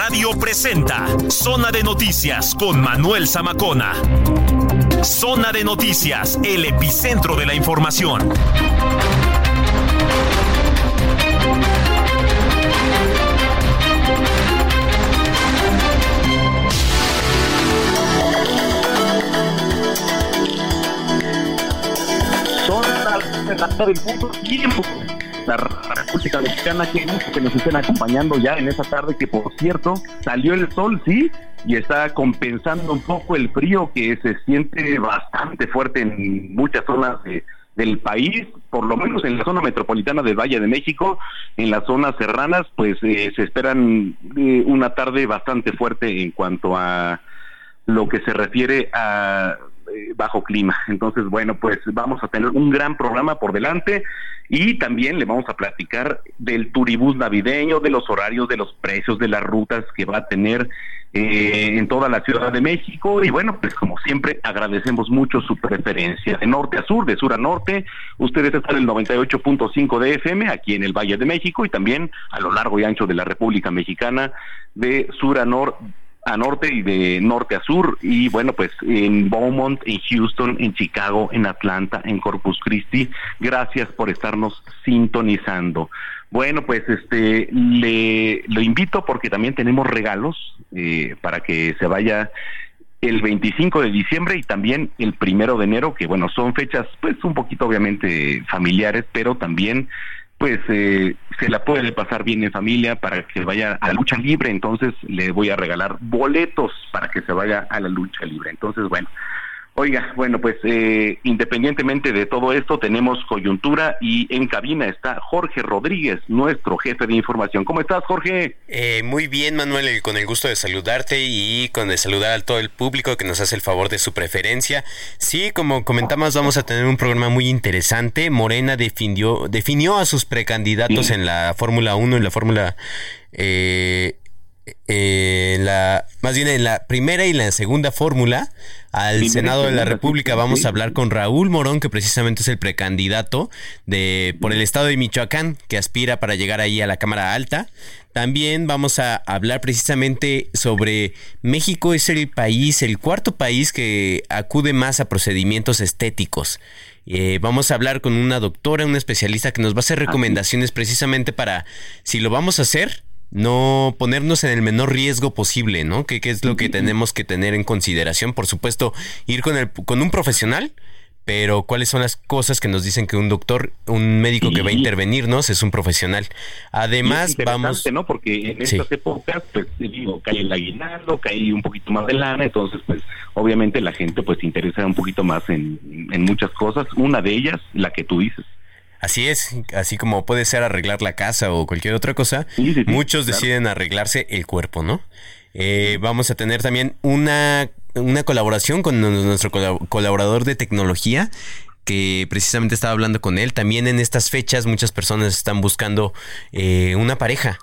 Radio presenta Zona de Noticias con Manuel Zamacona. Zona de Noticias, el epicentro de la información. Zona del punto tiempo. La República Mexicana, que nos estén acompañando ya en esta tarde, que por cierto salió el sol, sí, y está compensando un poco el frío que se siente bastante fuerte en muchas zonas del país, por lo menos en la zona metropolitana del Valle de México. En las zonas serranas, pues se esperan una tarde bastante fuerte en cuanto a lo que se refiere a bajo clima. Entonces, bueno, pues vamos a tener un gran programa por delante y también le vamos a platicar del turibús navideño, de los horarios, de los precios, de las rutas que va a tener en toda la Ciudad de México. Y bueno, pues como siempre agradecemos mucho su preferencia de norte a sur, de sur a norte. Ustedes están en el 98.5 de FM aquí en el Valle de México y también a lo largo y ancho de la República Mexicana, de sur a norte y de norte a sur, y bueno, pues en Beaumont, en Houston, en Chicago, en Atlanta, en Corpus Christi. Gracias por estarnos sintonizando. Bueno, pues lo invito porque también tenemos regalos para que se vaya el 25 de diciembre y también el 1 de enero, que bueno, son fechas pues un poquito obviamente familiares, pero también pues se la puede pasar bien en familia para que vaya a la lucha libre. Entonces le voy a regalar boletos para que se vaya a la lucha libre. Entonces, bueno, oiga, bueno, pues independientemente de todo esto, tenemos coyuntura y en cabina está Jorge Rodríguez, nuestro jefe de información. ¿Cómo estás, Jorge? Muy bien, Manuel, con el gusto de saludarte y con el saludar a todo el público que nos hace el favor de su preferencia. Sí, como comentamos, vamos a tener un programa muy interesante. Morena definió a sus precandidatos, sí, en la Fórmula 1, en la Fórmula... más bien en la primera y la segunda fórmula al Senado de la República. Vamos a hablar con Raúl Morón, que precisamente es el precandidato por el estado de Michoacán, que aspira para llegar ahí a la Cámara Alta. También vamos a hablar precisamente sobre México es el cuarto país que acude más a procedimientos estéticos. Vamos a hablar con una doctora, una especialista, que nos va a hacer recomendaciones precisamente para, si lo vamos a hacer, no ponernos en el menor riesgo posible, ¿no? ¿Qué es lo que tenemos que tener en consideración? Por supuesto, ir con un profesional, pero ¿cuáles son las cosas que nos dicen que un doctor, un médico que va a intervenirnos es un profesional? Además, es interesante, vamos, ¿no? Porque en estas épocas, pues, digo, cae el aguinaldo, cae un poquito más de lana, entonces, pues, obviamente la gente, pues, se interesa un poquito más en muchas cosas. Una de ellas, la que tú dices. Así es, así como puede ser arreglar la casa o cualquier otra cosa, sí, muchos deciden arreglarse el cuerpo, ¿no? Vamos a tener también una colaboración con nuestro colaborador de tecnología, que precisamente estaba hablando con él. También en estas fechas muchas personas están buscando una pareja,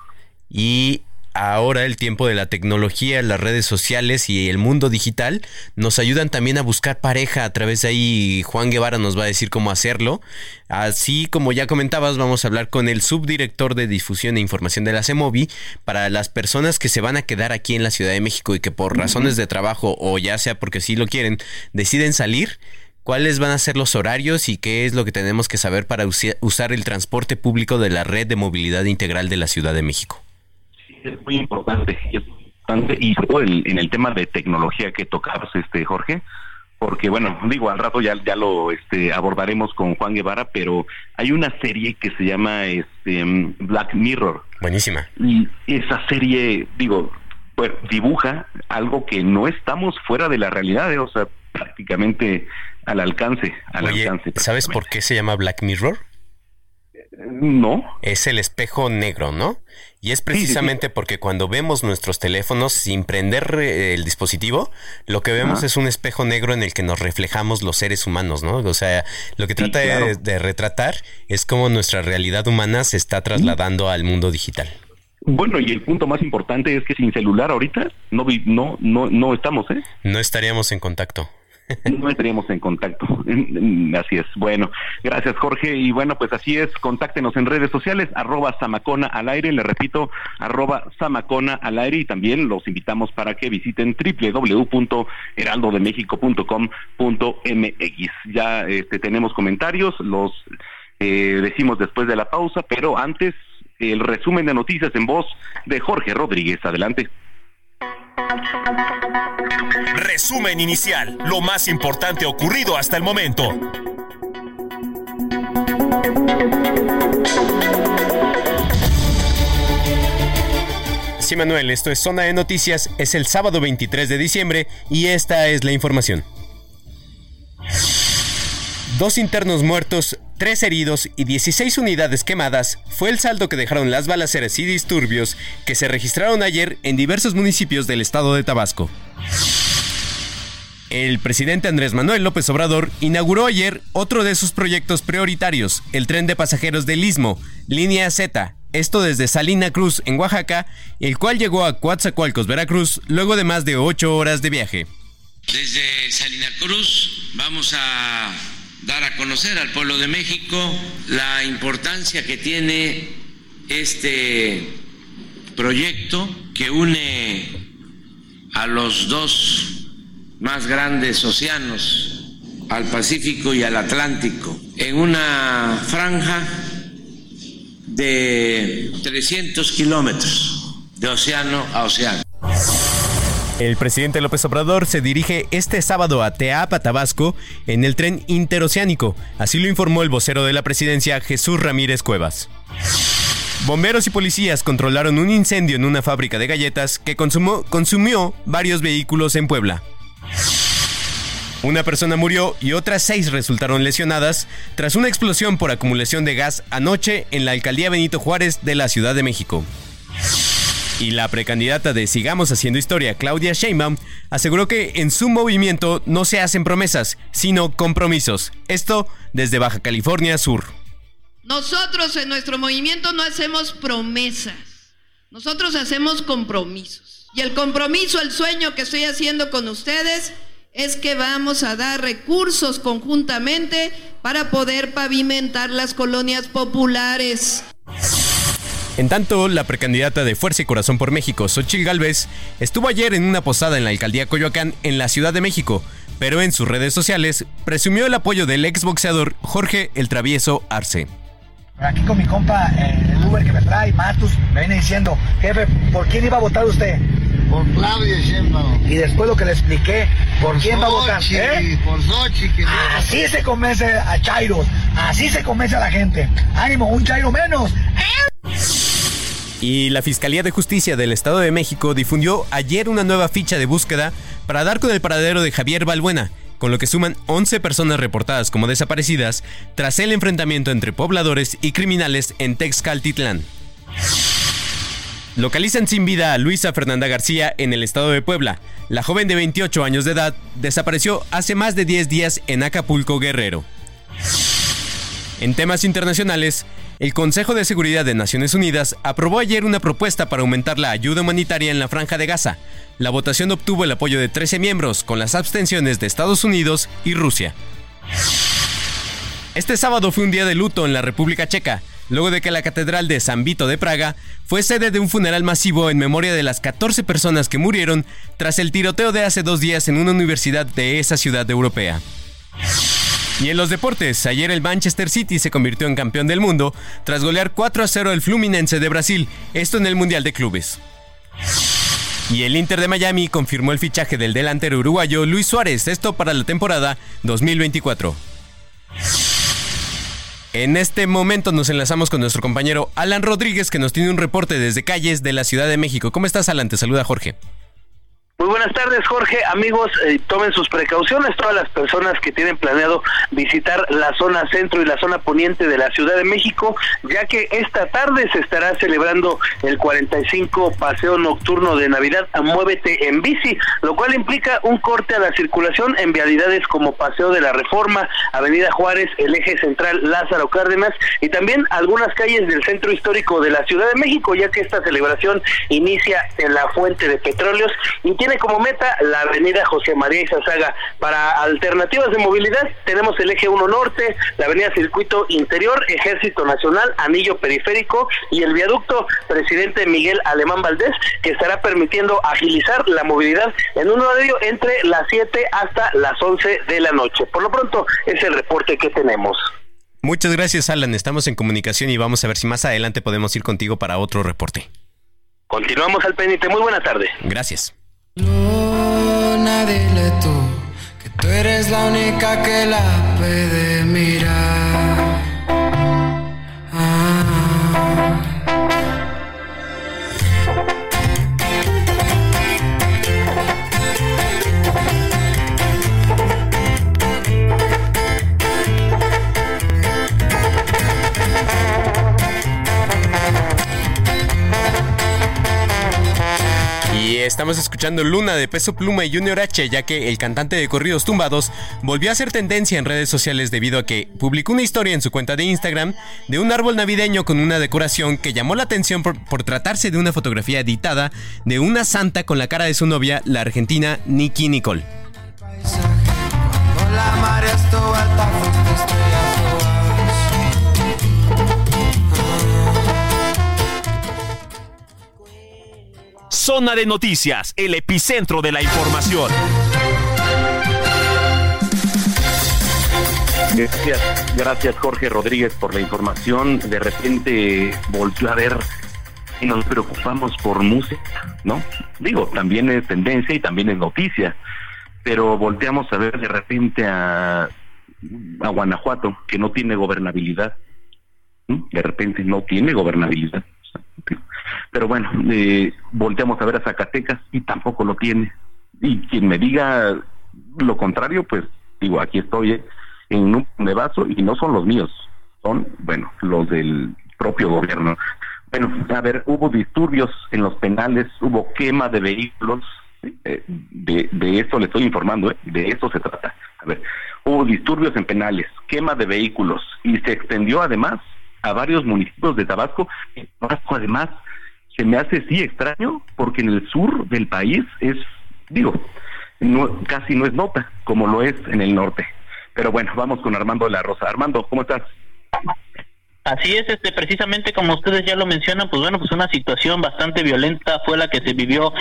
y ahora el tiempo de la tecnología, las redes sociales y el mundo digital nos ayudan también a buscar pareja. A través de ahí, Juan Guevara nos va a decir cómo hacerlo. Así como ya comentabas, vamos a hablar con el subdirector de difusión e información de la CEMOVI para las personas que se van a quedar aquí en la Ciudad de México y que por razones de trabajo, o ya sea porque sí lo quieren, deciden salir. ¿Cuáles van a ser los horarios y qué es lo que tenemos que saber para usar el transporte público de la red de movilidad integral de la Ciudad de México? Es muy importante y en el tema de tecnología que tocabas, Jorge, porque bueno, digo, al rato ya lo abordaremos con Juan Guevara, pero hay una serie que se llama Black Mirror. Buenísima. Y esa serie, digo, pues dibuja algo que no estamos fuera de la realidad, o sea, prácticamente al alcance. Oye, ¿sabes por qué se llama Black Mirror? No. Es el espejo negro, ¿no? Y es precisamente porque cuando vemos nuestros teléfonos sin prender el dispositivo, lo que vemos es un espejo negro en el que nos reflejamos los seres humanos, ¿no? O sea, lo que trata de retratar es cómo nuestra realidad humana se está trasladando al mundo digital. Bueno, y el punto más importante es que sin celular ahorita no estamos, ¿eh? No estaríamos en contacto. No estaríamos en contacto. Así es. Bueno, gracias, Jorge. Y bueno, pues así es. Contáctenos en redes sociales, @zamacona al aire. Le repito, @zamacona al aire. Y también los invitamos para que visiten www.heraldodemexico.com.mx. Ya tenemos comentarios, los decimos después de la pausa, pero antes, el resumen de noticias en voz de Jorge Rodríguez. Adelante. Resumen inicial, lo más importante ocurrido hasta el momento. Sí, Manuel, esto es Zona de Noticias, es el sábado 23 de diciembre y esta es la información. 2 internos muertos, 3 heridos y 16 unidades quemadas fue el saldo que dejaron las balaceras y disturbios que se registraron ayer en diversos municipios del estado de Tabasco. El presidente Andrés Manuel López Obrador inauguró ayer otro de sus proyectos prioritarios, el tren de pasajeros del Istmo, línea Z, esto desde Salina Cruz, en Oaxaca, el cual llegó a Coatzacoalcos, Veracruz, luego de más de 8 horas de viaje. Desde Salina Cruz vamos a dar a conocer al pueblo de México la importancia que tiene este proyecto que une a los 2 más grandes océanos, al Pacífico y al Atlántico, en una franja de 300 kilómetros de océano a océano. El presidente López Obrador se dirige este sábado a Teapa, Tabasco, en el tren interoceánico. Así lo informó el vocero de la presidencia, Jesús Ramírez Cuevas. Bomberos y policías controlaron un incendio en una fábrica de galletas que consumió varios vehículos en Puebla. Una persona murió y otras 6 resultaron lesionadas tras una explosión por acumulación de gas anoche en la alcaldía Benito Juárez de la Ciudad de México. Y la precandidata de Sigamos Haciendo Historia, Claudia Sheinbaum, aseguró que en su movimiento no se hacen promesas, sino compromisos. Esto desde Baja California Sur. Nosotros en nuestro movimiento no hacemos promesas, nosotros hacemos compromisos. Y el compromiso, el sueño que estoy haciendo con ustedes es que vamos a dar recursos conjuntamente para poder pavimentar las colonias populares. En tanto, la precandidata de Fuerza y Corazón por México, Xóchitl Gálvez, estuvo ayer en una posada en la alcaldía Coyoacán, en la Ciudad de México, pero en sus redes sociales presumió el apoyo del exboxeador Jorge El Travieso Arce. Aquí con mi compa, el Uber que me trae, Matus, me viene diciendo, jefe, ¿por quién iba a votar usted? Por Claudia Sheinbaum. Y después lo que le expliqué, ¿por quién va a votar? Por Xóchitl. Así se convence a chairos, así se convence a la gente. Ánimo, un chairo menos. Y la Fiscalía de Justicia del Estado de México difundió ayer una nueva ficha de búsqueda para dar con el paradero de Javier Balbuena, con lo que suman 11 personas reportadas como desaparecidas tras el enfrentamiento entre pobladores y criminales en Texcaltitlán. Localizan sin vida a Luisa Fernanda García en el estado de Puebla. La joven de 28 años de edad desapareció hace más de 10 días en Acapulco, Guerrero. En temas internacionales, el Consejo de Seguridad de Naciones Unidas aprobó ayer una propuesta para aumentar la ayuda humanitaria en la Franja de Gaza. La votación obtuvo el apoyo de 13 miembros, con las abstenciones de Estados Unidos y Rusia. Este sábado fue un día de luto en la República Checa, luego de que la Catedral de San Vito de Praga fue sede de un funeral masivo en memoria de las 14 personas que murieron tras el tiroteo de hace 2 días en una universidad de esa ciudad europea. Y en los deportes, ayer el Manchester City se convirtió en campeón del mundo tras golear 4-0 al Fluminense de Brasil, esto en el Mundial de Clubes. Y el Inter de Miami confirmó el fichaje del delantero uruguayo Luis Suárez, esto para la temporada 2024. En este momento nos enlazamos con nuestro compañero Alan Rodríguez, que nos tiene un reporte desde calles de la Ciudad de México. ¿Cómo estás, Alan? Te saluda Jorge. Muy buenas tardes, Jorge. Amigos, tomen sus precauciones todas las personas que tienen planeado visitar la zona centro y la zona poniente de la Ciudad de México, ya que esta tarde se estará celebrando el 45 Paseo Nocturno de Navidad Muévete en Bici, lo cual implica un corte a la circulación en vialidades como Paseo de la Reforma, Avenida Juárez, el Eje Central Lázaro Cárdenas y también algunas calles del centro histórico de la Ciudad de México, ya que esta celebración inicia en la Fuente de Petróleos y tiene como meta la avenida José María Izazaga. Para alternativas de movilidad tenemos el eje 1 norte, la avenida Circuito Interior, Ejército Nacional, Anillo Periférico y el viaducto Presidente Miguel Alemán Valdés, que estará permitiendo agilizar la movilidad en un horario entre las 7 hasta las 11 de la noche. Por lo pronto es el reporte que tenemos. Muchas gracias, Alan, estamos en comunicación y vamos a ver si más adelante podemos ir contigo para otro reporte. Continuamos al pendiente, muy buena tarde. Gracias. Luna, dile tú que tú eres la única que la puede mirar. Ah. Estamos escuchando Luna de Peso Pluma y Junior H, ya que el cantante de corridos tumbados volvió a hacer tendencia en redes sociales debido a que publicó una historia en su cuenta de Instagram de un árbol navideño con una decoración que llamó la atención por tratarse de una fotografía editada de una santa con la cara de su novia, la argentina Nicki Nicole. Zona de Noticias, el epicentro de la información. Gracias Jorge Rodríguez por la información. De repente volvió a ver y nos preocupamos por música, ¿no? Digo, también es tendencia y también es noticia, pero volteamos a ver de repente a Guanajuato, que no tiene gobernabilidad. De repente no tiene gobernabilidad. Pero bueno, volteamos a ver a Zacatecas y tampoco lo tiene. Y quien me diga lo contrario, pues digo, aquí estoy en un nevazo y no son los míos, son, bueno, los del propio gobierno. Bueno, a ver, hubo disturbios en los penales, hubo quema de vehículos, de eso le estoy informando, de eso se trata. A ver, hubo disturbios en penales, quema de vehículos y se extendió además a varios municipios de Tabasco. Además, se me hace sí extraño porque en el sur del país es, digo, no, casi no es nota como lo es en el norte. Pero bueno, vamos con Armando de la Rosa. Armando, ¿cómo estás? Así es, precisamente como ustedes ya lo mencionan, pues bueno, pues una situación bastante violenta fue la que se vivió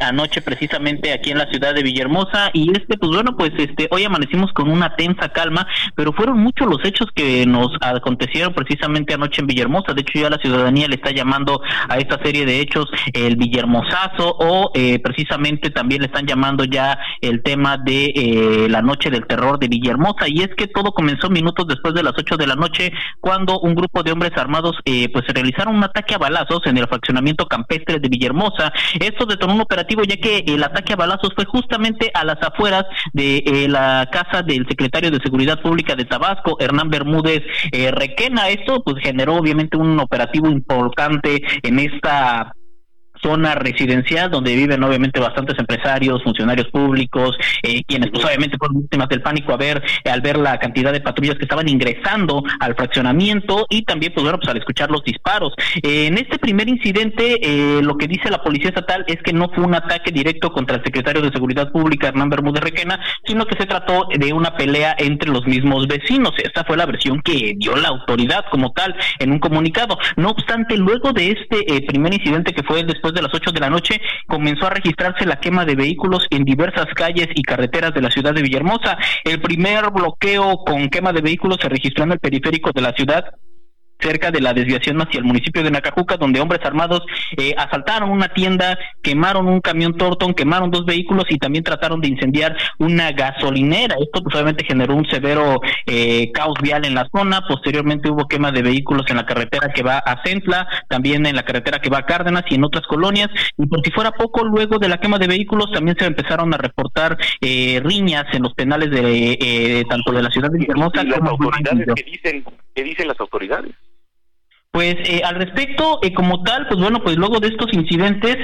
anoche precisamente aquí en la ciudad de Villahermosa y pues bueno, pues hoy amanecimos con una tensa calma, pero fueron muchos los hechos que nos acontecieron precisamente anoche en Villahermosa. De hecho, ya la ciudadanía le está llamando a esta serie de hechos el Villahermosazo o precisamente también le están llamando ya el tema de la noche del terror de Villahermosa, y es que todo comenzó minutos después de las 8 de la noche cuando un grupo de hombres armados pues realizaron un ataque a balazos en el fraccionamiento campestre de Villahermosa. Esto detonó un operativo ya que el ataque a balazos fue justamente a las afueras de la casa del secretario de Seguridad Pública de Tabasco, Hernán Bermúdez Requena. Esto pues generó obviamente un operativo importante en esta zona residencial donde viven obviamente bastantes empresarios, funcionarios públicos, quienes pues obviamente fueron víctimas del pánico al ver la cantidad de patrullas que estaban ingresando al fraccionamiento y también pues bueno, pues al escuchar los disparos. En este primer incidente lo que dice la Policía Estatal es que no fue un ataque directo contra el secretario de Seguridad Pública, Hernán Bermúdez Requena, sino que se trató de una pelea entre los mismos vecinos. Esta fue la versión que dio la autoridad como tal en un comunicado. No obstante, luego de este primer incidente que fue después de las 8 de la noche, comenzó a registrarse la quema de vehículos en diversas calles y carreteras de la ciudad de Villahermosa. El primer bloqueo con quema de vehículos se registró en el periférico de la ciudad, cerca de la desviación hacia el municipio de Nacajuca, donde hombres armados asaltaron una tienda, quemaron un camión Torton, quemaron 2 vehículos y también trataron de incendiar una gasolinera. Esto pues obviamente generó un severo caos vial en la zona. Posteriormente hubo quema de vehículos en la carretera que va a Centla, también en la carretera que va a Cárdenas y en otras colonias. Y por si fuera poco, luego de la quema de vehículos también se empezaron a reportar riñas en los penales de tanto de la ciudad de Villahermosa como de autoridades. ¿Qué dicen las autoridades? Pues al respecto, como tal, pues bueno, pues luego de estos incidentes,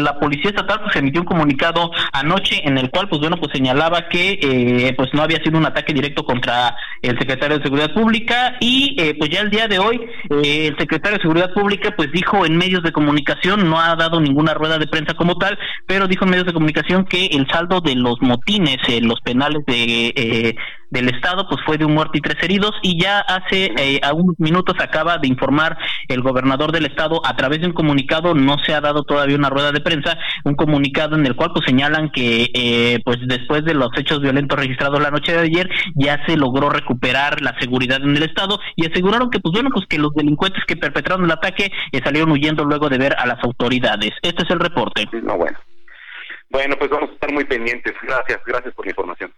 la policía estatal pues emitió un comunicado anoche en el cual, pues bueno, pues señalaba que pues no había sido un ataque directo contra el secretario de Seguridad Pública y pues ya el día de hoy el secretario de Seguridad Pública pues dijo en medios de comunicación, no ha dado ninguna rueda de prensa como tal, pero dijo en medios de comunicación que el saldo de los motines en los penales de del estado pues fue de 1 muerto y 3 heridos, y ya hace a unos minutos acaba de informar el gobernador del estado a través de un comunicado. No se ha dado todavía una rueda de prensa, un comunicado en el cual pues señalan que pues después de los hechos violentos registrados la noche de ayer ya se logró recuperar la seguridad en el estado, y aseguraron que pues bueno, pues que los delincuentes que perpetraron el ataque salieron huyendo luego de ver a las autoridades. Este es el reporte. No, bueno, pues vamos a estar muy pendientes. Gracias por la información.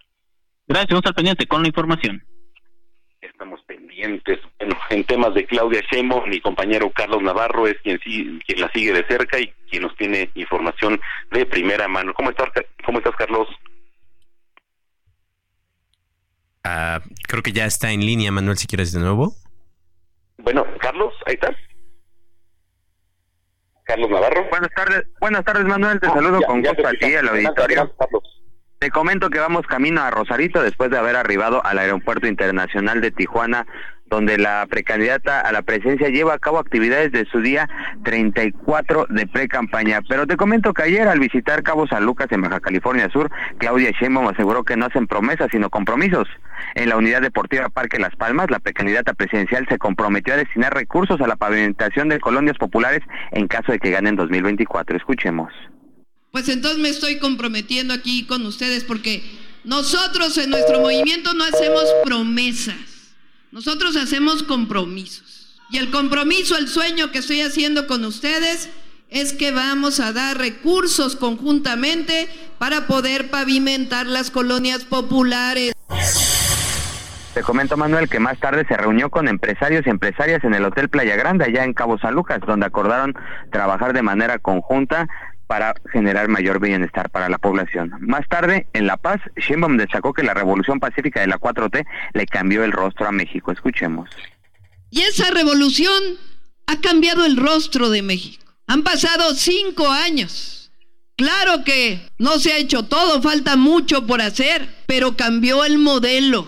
Gracias, vamos al pendiente con la información. Estamos pendientes. Bueno, en temas de Claudia Sheinbaum, mi compañero Carlos Navarro es quien la sigue de cerca y quien nos tiene información de primera mano. ¿Cómo estás, Carlos? Creo que ya está en línea, Manuel, si quieres de nuevo. Bueno, Carlos, ahí estás. Carlos Navarro. Buenas tardes, Manuel. Te saludo con gusto a ti y al auditorio. Te comento que vamos camino a Rosarito después de haber arribado al Aeropuerto Internacional de Tijuana, donde la precandidata a la presidencia lleva a cabo actividades de su día 34 de precampaña. Pero te comento que ayer, al visitar Cabo San Lucas en Baja California Sur, Claudia Sheinbaum aseguró que no hacen promesas, sino compromisos. En la unidad deportiva Parque Las Palmas, la precandidata presidencial se comprometió a destinar recursos a la pavimentación de colonias populares en caso de que gane en 2024. Escuchemos. Pues entonces me estoy comprometiendo aquí con ustedes, porque nosotros en nuestro movimiento no hacemos promesas, nosotros hacemos compromisos. Y el compromiso, el sueño que estoy haciendo con ustedes es que vamos a dar recursos conjuntamente para poder pavimentar las colonias populares. Te comento, Manuel, que más tarde se reunió con empresarios y empresarias en el Hotel Playa Grande, allá en Cabo San Lucas, donde acordaron trabajar de manera conjunta para generar mayor bienestar para la población. Más tarde, en La Paz, Sheinbaum destacó que la revolución pacífica de la 4T le cambió el rostro a México. Escuchemos. Y esa revolución ha cambiado el rostro de México. Han pasado 5 años. Claro que no se ha hecho todo, falta mucho por hacer, pero cambió el modelo.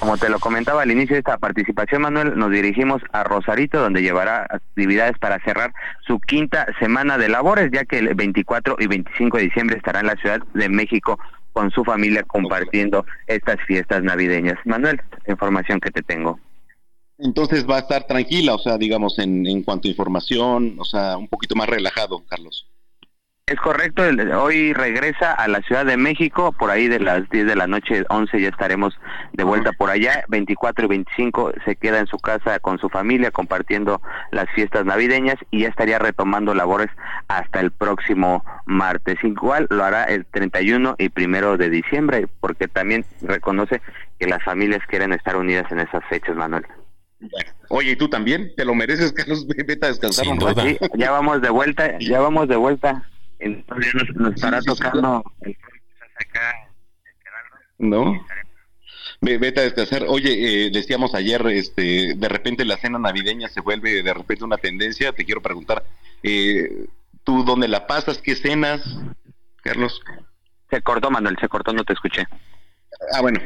Como te lo comentaba al inicio de esta participación, Manuel, nos dirigimos a Rosarito, donde llevará actividades para cerrar su 5ª semana de labores, ya que el 24 y 25 de diciembre estará en la Ciudad de México con su familia compartiendo estas fiestas navideñas. Manuel, información que te tengo. Entonces va a estar tranquila, o sea, digamos, en cuanto a información, o sea, un poquito más relajado, Carlos. Es correcto, hoy regresa a la Ciudad de México, por ahí de las 10 de la noche, 11 ya estaremos de vuelta por allá, 24 y 25 se queda en su casa con su familia compartiendo las fiestas navideñas y ya estaría retomando labores hasta el próximo martes, igual lo hará el 31 y 1 de diciembre, porque también reconoce que las familias quieren estar unidas en esas fechas, Manuel. Bueno, oye, ¿y tú también? ¿Te lo mereces, Carlos? Vete a descansar. Sin duda. Sí, ya vamos de vuelta. Entonces nos estará tocando el acá, ¿no? Vete a descansar. Oye, decíamos ayer, de repente la cena navideña se vuelve de repente una tendencia. Te quiero preguntar, ¿tú dónde la pasas? ¿Qué cenas, Carlos? Se cortó, Manuel, no te escuché. Ah, bueno,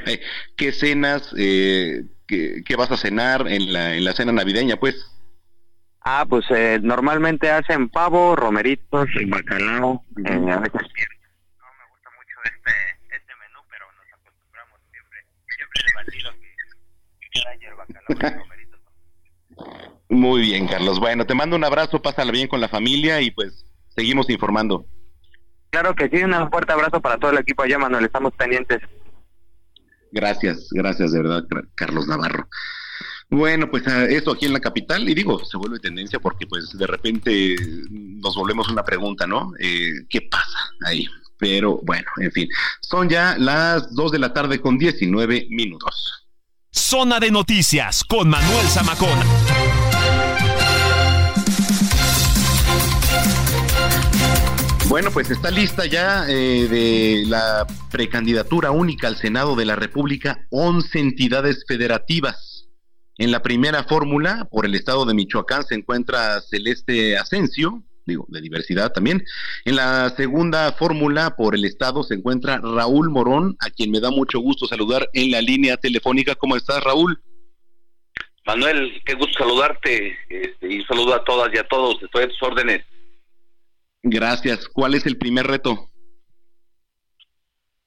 ¿qué cenas? ¿Qué vas a cenar en la cena navideña, pues? Ah, pues normalmente hacen pavo, romeritos, bacalao. A veces pierdo. No me gusta mucho este menú, pero nos acostumbramos siempre le vacilo que ayer bacalao y romeritos. Muy bien, Carlos. Bueno, te mando un abrazo, pásala bien con la familia y pues seguimos informando. Claro que sí, un fuerte abrazo para todo el equipo allá, Manuel, estamos pendientes. Gracias de verdad, Carlos Navarro. Bueno, pues esto aquí en la capital, y digo, se vuelve tendencia porque pues de repente nos volvemos una pregunta, ¿no? ¿Qué pasa ahí? Pero bueno, en fin, son ya las 2:19 p.m. Zona de Noticias con Manuel Zamacona. Bueno, pues está lista ya de la precandidatura única al Senado de la República 11 entidades federativas. En la primera fórmula, por el estado de Michoacán, se encuentra Celeste Asensio, digo, de diversidad también. En la segunda fórmula por el estado se encuentra Raúl Morón, a quien me da mucho gusto saludar en la línea telefónica. ¿Cómo estás, Raúl? Manuel, qué gusto saludarte, y saludo a todas y a todos, estoy a tus órdenes. Gracias. ¿Cuál es el primer reto?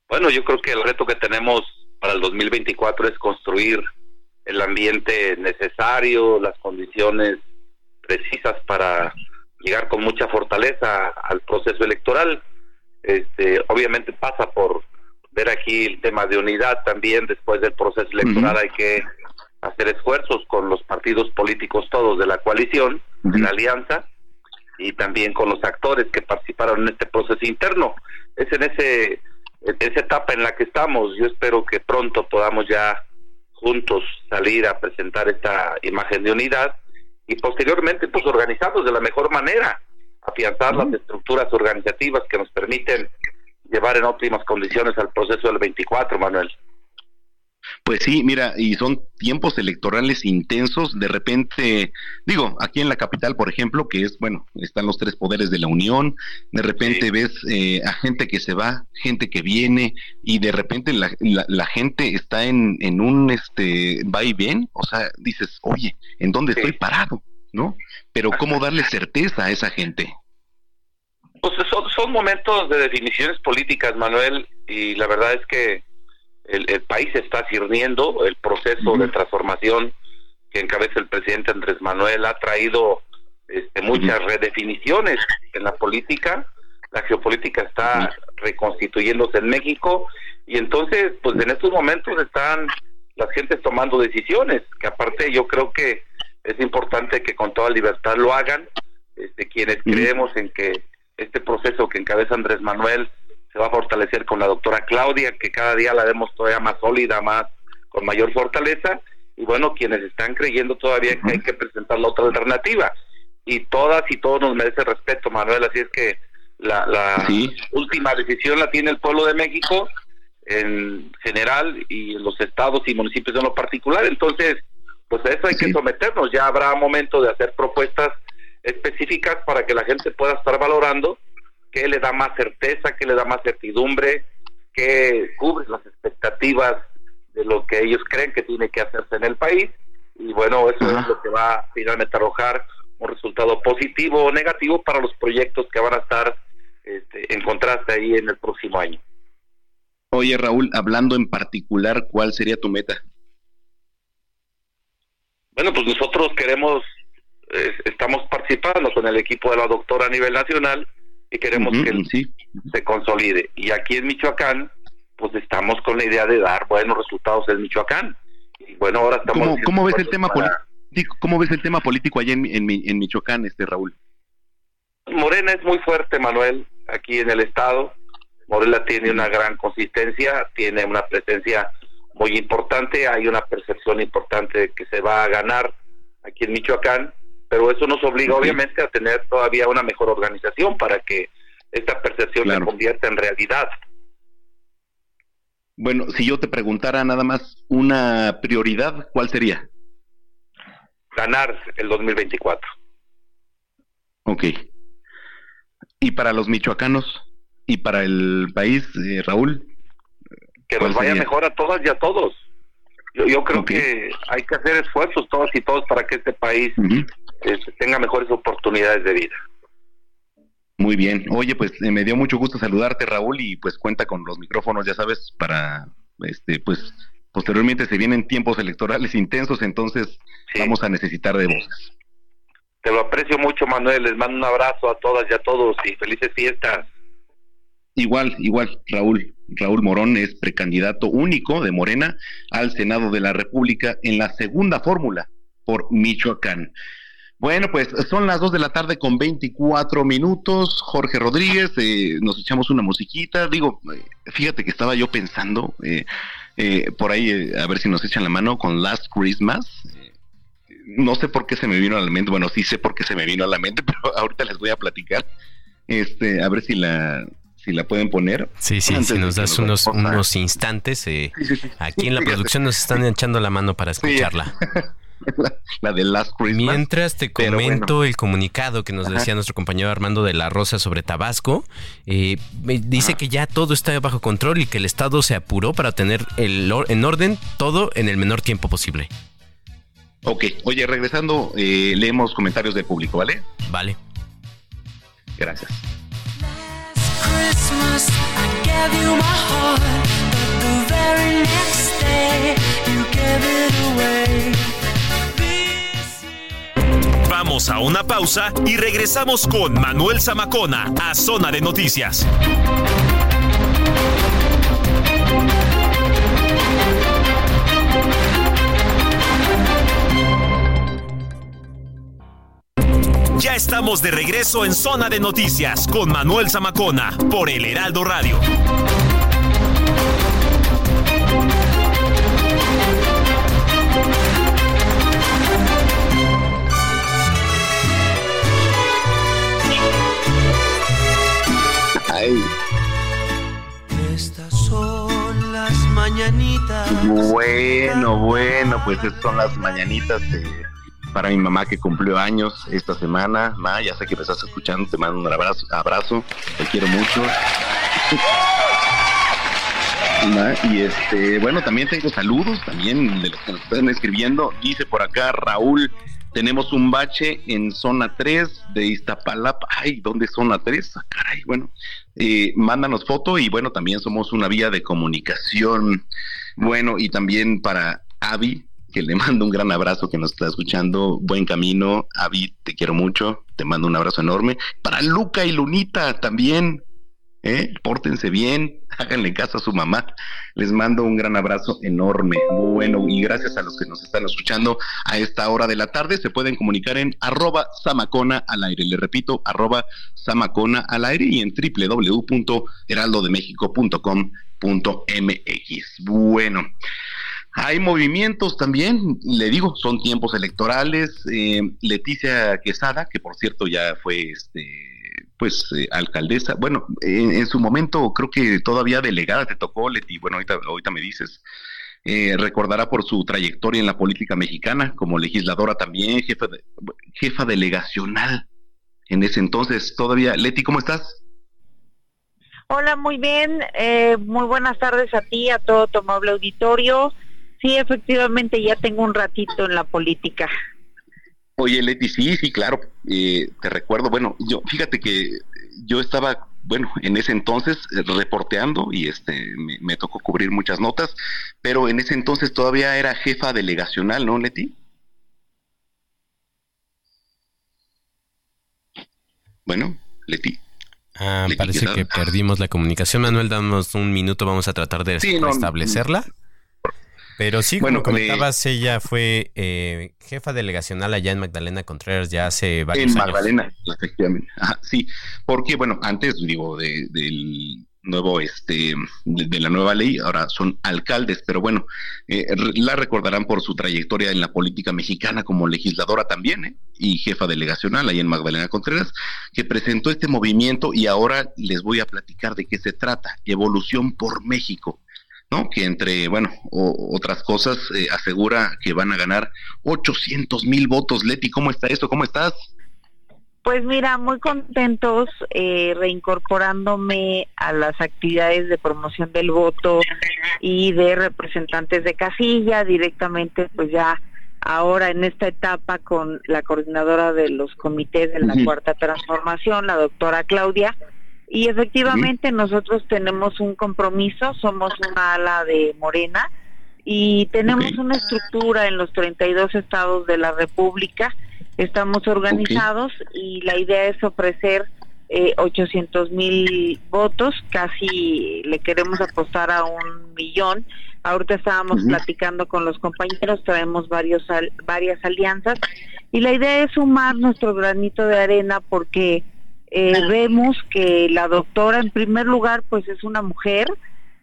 Bueno, yo creo que el reto que tenemos para el 2024 es construir el ambiente necesario, las condiciones precisas para llegar con mucha fortaleza al proceso electoral. Obviamente pasa por ver aquí el tema de unidad también. Después del proceso electoral hay que hacer esfuerzos con los partidos políticos todos de la coalición, de la alianza, y también con los actores que participaron en este proceso interno. Es en esa etapa en la que estamos. Yo espero que pronto podamos ya juntos salir a presentar esta imagen de unidad y posteriormente pues organizarnos de la mejor manera, afianzar las estructuras organizativas que nos permiten llevar en óptimas condiciones al proceso del 24, Manuel. Pues sí, mira, y son tiempos electorales intensos. De repente, digo, aquí en la capital, por ejemplo, que es, bueno, están los tres poderes de la Unión, de repente ves a gente que se va, gente que viene, y de repente la gente está en un va y ven, o sea, dices, oye, ¿en dónde estoy parado? ¿No? Pero ¿cómo darle certeza a esa gente? Pues son momentos de definiciones políticas, Manuel, y la verdad es que el país está sirviendo el proceso de transformación que encabeza el presidente Andrés Manuel. Ha traído muchas redefiniciones en la política. La geopolítica está reconstituyéndose en México, y entonces pues en estos momentos están las gentes tomando decisiones, que aparte yo creo que es importante que con toda libertad lo hagan quienes creemos en que este proceso que encabeza Andrés Manuel se va a fortalecer con la doctora Claudia, que cada día la vemos todavía más sólida, más con mayor fortaleza, y bueno, quienes están creyendo todavía que hay que presentar la otra alternativa, y todas y todos nos merecen respeto, Manuel, así es que la última decisión la tiene el pueblo de México en general y en los estados y municipios en lo particular. Entonces pues a eso hay que someternos. Ya habrá momento de hacer propuestas específicas para que la gente pueda estar valorando qué le da más certeza, qué le da más certidumbre, qué cubre las expectativas de lo que ellos creen que tiene que hacerse en el país, y bueno, eso es lo que va finalmente a arrojar un resultado positivo o negativo para los proyectos que van a estar en contraste ahí en el próximo año. Oye, Raúl, hablando en particular, ¿cuál sería tu meta? Bueno, pues nosotros queremos, estamos participando con el equipo de la doctora a nivel nacional, y queremos que se consolide. Y aquí en Michoacán, pues estamos con la idea de dar buenos resultados en Michoacán. Y bueno, ahora estamos... ¿Cómo ves el tema político? ¿Cómo ves el tema político allá en Michoacán, Raúl? Morena es muy fuerte, Manuel, aquí en el estado. Morena tiene una gran consistencia, tiene una presencia muy importante, hay una percepción importante de que se va a ganar aquí en Michoacán, pero eso nos obliga obviamente a tener todavía una mejor organización para que esta percepción se convierta en realidad. Bueno, si yo te preguntara nada más una prioridad, ¿cuál sería? Ganar el 2024. Ok. ¿Y para los michoacanos? ¿Y para el país, Raúl? Que nos vaya mejor a todas y a todos. Yo creo que hay que hacer esfuerzos todas y todos para que este país tenga mejores oportunidades de vida. Muy bien. Oye, pues me dio mucho gusto saludarte, Raúl, y pues cuenta con los micrófonos, ya sabes, para pues posteriormente se vienen tiempos electorales intensos, entonces vamos a necesitar de voces. Te lo aprecio mucho, Manuel. Les mando un abrazo a todas y a todos y felices fiestas. Igual, Raúl. Raúl Morón es precandidato único de Morena al Senado de la República en la segunda fórmula por Michoacán. Bueno, pues son las 2:24 PM. Jorge Rodríguez, nos echamos una musiquita. Digo, fíjate que estaba yo pensando, por ahí, a ver si nos echan la mano con Last Christmas. No sé por qué se me vino a la mente, bueno, sí sé por qué se me vino a la mente, pero ahorita les voy a platicar. A ver si la pueden poner. Sí, sí, si nos das unos instantes. Sí. Aquí en la producción nos están echando la mano para escucharla. Sí. La de Last Christmas. Mientras te comento el comunicado que nos decía nuestro compañero Armando de la Rosa sobre Tabasco, dice que ya todo está bajo control y que el Estado se apuró para tener en orden todo en el menor tiempo posible. Ok, oye, regresando, leemos comentarios del público, ¿vale? Vale. Gracias. Last Christmas, I gave you my heart, but the very next day you gave it away. Vamos a una pausa y regresamos con Manuel Zamacona a Zona de Noticias. Ya estamos de regreso en Zona de Noticias con Manuel Zamacona por El Heraldo Radio. Estas son las mañanitas. Bueno, pues estas son las mañanitas para mi mamá que cumplió años esta semana. Ma, ya sé que me estás escuchando, te mando un abrazo, te quiero mucho. Ma, y bueno, también tengo saludos también de los que nos están escribiendo. Dice por acá Raúl: tenemos un bache en zona 3 de Iztapalapa. Ay, ¿dónde es zona 3? Caray, bueno. Mándanos foto y bueno, también somos una vía de comunicación. Bueno, y también para Avi, que le mando un gran abrazo, que nos está escuchando. Buen camino, Avi, te quiero mucho. Te mando un abrazo enorme. Para Luca y Lunita también. Pórtense bien, háganle caso a su mamá. Les mando un gran abrazo enorme. Bueno, y gracias a los que nos están escuchando a esta hora de la tarde. Se pueden comunicar en @zamacona al aire. Le repito, @zamacona al aire y en www.heraldodemexico.com.mx. Bueno, hay movimientos también, le digo, son tiempos electorales. Leticia Quesada, que por cierto ya fue alcaldesa, bueno, en su momento creo que todavía delegada te tocó, Leti, bueno, ahorita me dices, recordará por su trayectoria en la política mexicana, como legisladora también, jefa delegacional en ese entonces todavía. Leti, ¿cómo estás? Hola, muy bien, muy buenas tardes a ti, a todo tu amable auditorio. Sí, efectivamente, ya tengo un ratito en la política. Oye, Leti, sí, claro, te recuerdo, bueno, fíjate que yo estaba, bueno, en ese entonces reporteando y me tocó cubrir muchas notas, pero en ese entonces todavía era jefa delegacional, ¿no, Leti? Bueno, Leti. Ah, Leti, parece que perdimos la comunicación, Manuel, danos un minuto, vamos a tratar de restablecerla. Pero sí, bueno, como comentabas, ella fue jefa delegacional allá en Magdalena Contreras ya hace varios años. En Magdalena, efectivamente. Ajá, sí, porque bueno, antes digo del nuevo de la nueva ley, ahora son alcaldes, pero bueno, la recordarán por su trayectoria en la política mexicana como legisladora también, y jefa delegacional ahí en Magdalena Contreras, que presentó este movimiento y ahora les voy a platicar de qué se trata, Evolución por México, ¿no? Que entre, bueno, otras cosas, asegura que van a ganar 800,000 votos. Leti, ¿cómo está esto? ¿Cómo estás? Pues mira, muy contentos, reincorporándome a las actividades de promoción del voto y de representantes de casilla, directamente pues ya ahora en esta etapa con la coordinadora de los comités de la Cuarta Transformación, la doctora Claudia. Y efectivamente nosotros tenemos un compromiso, somos una ala de Morena y tenemos una estructura en los 32 estados de la República, estamos organizados y la idea es ofrecer 800,000 votos, casi le queremos apostar a 1,000,000. Ahorita estábamos platicando con los compañeros, traemos varias alianzas y la idea es sumar nuestro granito de arena porque vemos que la doctora en primer lugar pues es una mujer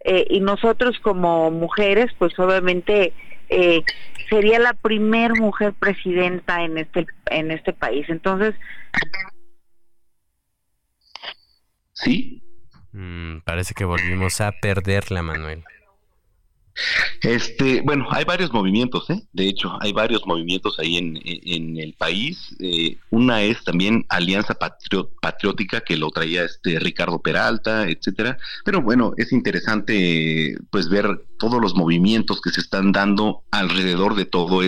y nosotros como mujeres pues obviamente sería la primer mujer presidenta en este país. Entonces sí, parece que volvimos a perderla, Manuel. Bueno, hay varios movimientos, de hecho, hay varios movimientos ahí en el país. Una es también Alianza Patriótica, que lo traía Ricardo Peralta, etcétera. Pero bueno, es interesante pues ver todos los movimientos que se están dando alrededor de todo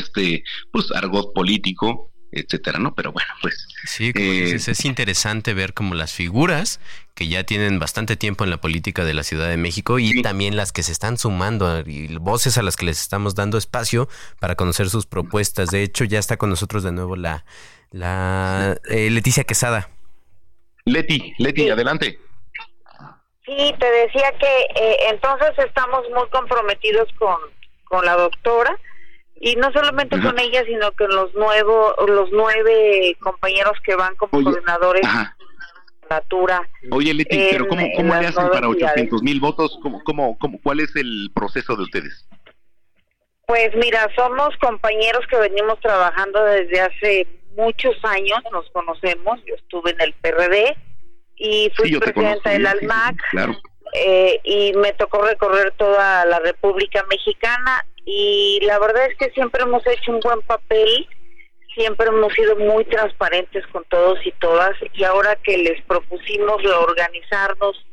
pues argot político, etcétera, ¿no? Pero bueno, pues sí, como dices, es interesante ver como las figuras que ya tienen bastante tiempo en la política de la Ciudad de México y también las que se están sumando y voces a las que les estamos dando espacio para conocer sus propuestas. De hecho, ya está con nosotros de nuevo la Leticia Quesada. Leti, sí. Adelante. Sí, te decía que entonces estamos muy comprometidos con la doctora. Y no solamente con ella, sino que los nueve compañeros que van como coordinadores de natura. Oye, Leti, pero ¿cómo le hacen para 800,000 votos? ¿Cómo, cuál es el proceso de ustedes? Pues mira, somos compañeros que venimos trabajando desde hace muchos años, nos conocemos. Yo estuve en el PRD y fui presidenta del ALMAC. Sí, claro. Y me tocó recorrer toda la República Mexicana y la verdad es que siempre hemos hecho un buen papel, siempre hemos sido muy transparentes con todos y todas, y ahora que les propusimos reorganizarnos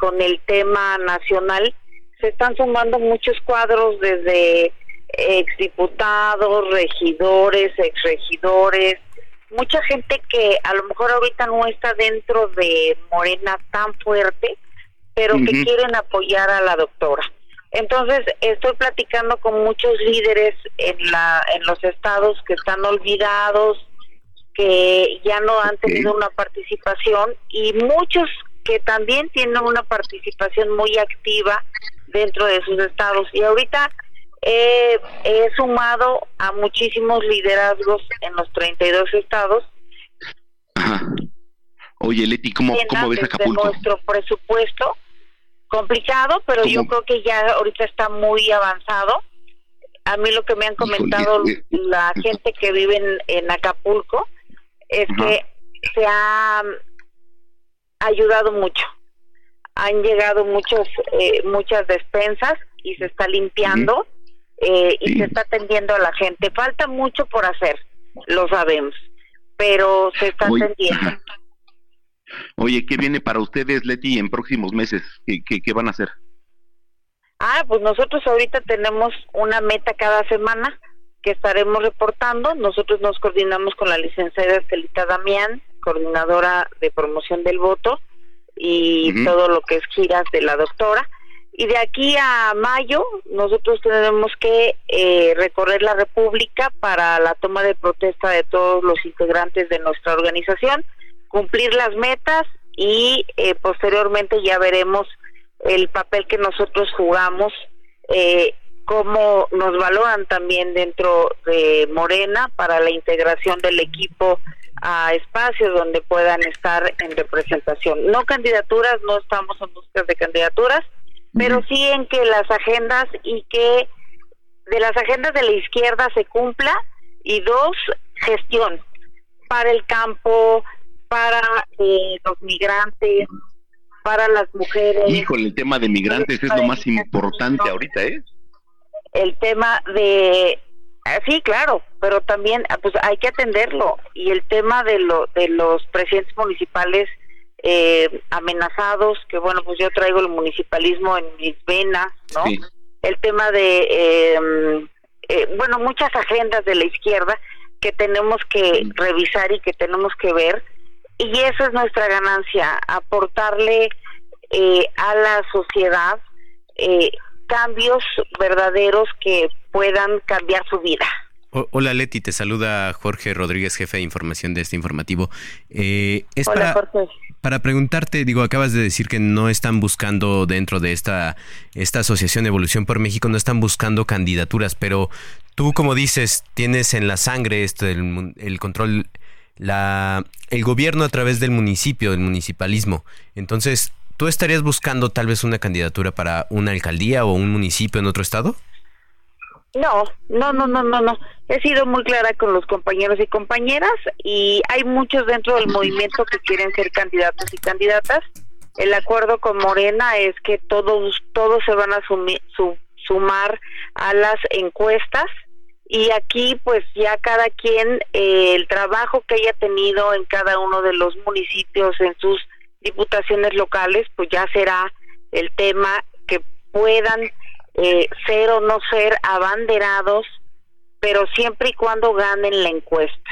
con el tema nacional, se están sumando muchos cuadros desde exdiputados, regidores, exregidores, mucha gente que a lo mejor ahorita no está dentro de Morena tan fuerte, pero que quieren apoyar a la doctora. Entonces, estoy platicando con muchos líderes en los estados que están olvidados, que ya no han tenido una participación, y muchos que también tienen una participación muy activa dentro de sus estados. Y ahorita he sumado a muchísimos liderazgos en los 32 estados. Oye, Leti, ¿cómo ves Acapulco? Nuestro presupuesto, complicado, pero yo creo que ya ahorita está muy avanzado. A mí lo que me han comentado la gente que vive en Acapulco es que se ha ayudado mucho. Han llegado muchas despensas y se está limpiando y se está atendiendo a la gente. Falta mucho por hacer, lo sabemos, pero se está atendiendo. Oye, ¿qué viene para ustedes, Leti, en próximos meses? ¿Qué van a hacer? Pues nosotros ahorita tenemos una meta cada semana que estaremos reportando. Nosotros nos coordinamos con la licenciada Estelita Damián, coordinadora de promoción del voto y todo lo que es giras de la doctora. Y de aquí a mayo nosotros tenemos que recorrer la República para la toma de protesta de todos los integrantes de nuestra organización, cumplir las metas y posteriormente ya veremos el papel que nosotros jugamos, cómo nos valoran también dentro de Morena para la integración del equipo a espacios donde puedan estar en representación. No candidaturas, no estamos en busca de candidaturas, pero sí en que las agendas y que de las agendas de la izquierda se cumpla, y dos, gestión para el campo, para los migrantes, para las mujeres. Híjole, el tema de migrantes es lo más importante ahorita, ¿eh? El tema de... sí, claro, pero también pues hay que atenderlo. Y el tema de los presidentes municipales amenazados, que bueno, pues yo traigo el municipalismo en mis venas, ¿no? Sí. El tema de... bueno, muchas agendas de la izquierda que tenemos que revisar y que tenemos que ver. Y esa es nuestra ganancia, aportarle a la sociedad cambios verdaderos que puedan cambiar su vida. Hola Leti, te saluda Jorge Rodríguez, jefe de información de este informativo. Hola, Jorge. para preguntarte, digo, acabas de decir que no están buscando dentro de esta Asociación de Evolución por México, no están buscando candidaturas, pero tú, como dices, tienes en la sangre esto, el control, el gobierno a través del municipio, del municipalismo. Entonces, ¿tú estarías buscando tal vez una candidatura para una alcaldía o un municipio en otro estado? No. He sido muy clara con los compañeros y compañeras, y hay muchos dentro del movimiento que quieren ser candidatos y candidatas. El acuerdo con Morena es que todos se van a sumar a las encuestas, y aquí pues ya cada quien, el trabajo que haya tenido en cada uno de los municipios, en sus diputaciones locales, pues ya será el tema que puedan ser o no ser abanderados, pero siempre y cuando ganen la encuesta.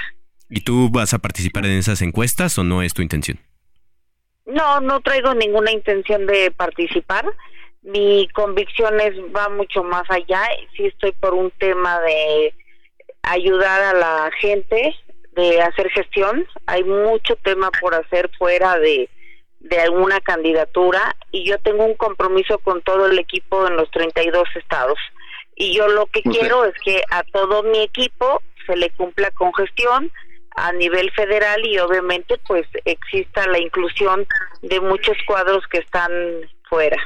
¿Y tú vas a participar en esas encuestas o no es tu intención? No traigo ninguna intención de participar. Mi convicción va mucho más allá. Sí estoy por un tema de ayudar a la gente, de hacer gestión. Hay mucho tema por hacer fuera de alguna candidatura, y yo tengo un compromiso con todo el equipo en los 32 estados, y yo lo que quiero es que a todo mi equipo se le cumpla con gestión a nivel federal, y obviamente pues exista la inclusión de muchos cuadros que están fuera.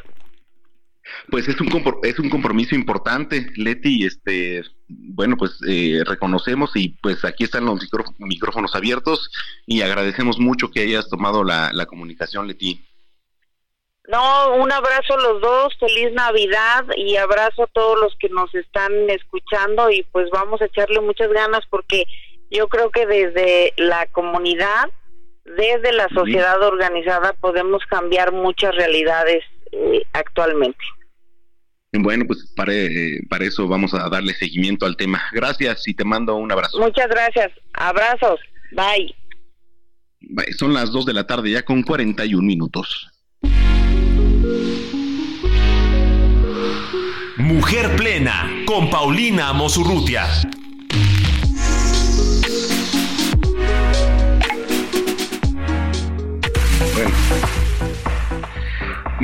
Pues es un compromiso importante, Leti. Bueno, pues reconocemos, y pues aquí están los micrófonos abiertos, y agradecemos mucho que hayas tomado la comunicación, Leti. No, un abrazo a los dos, feliz Navidad, y abrazo a todos los que nos están escuchando, y pues vamos a echarle muchas ganas, porque yo creo que desde la comunidad, desde la sociedad organizada, podemos cambiar muchas realidades actualmente. Bueno, pues para eso vamos a darle seguimiento al tema. Gracias y te mando un abrazo. Muchas gracias. Abrazos. Bye. Son las 2 de la tarde ya con 41 minutos. Mujer Plena con Paulina Mozurrutia.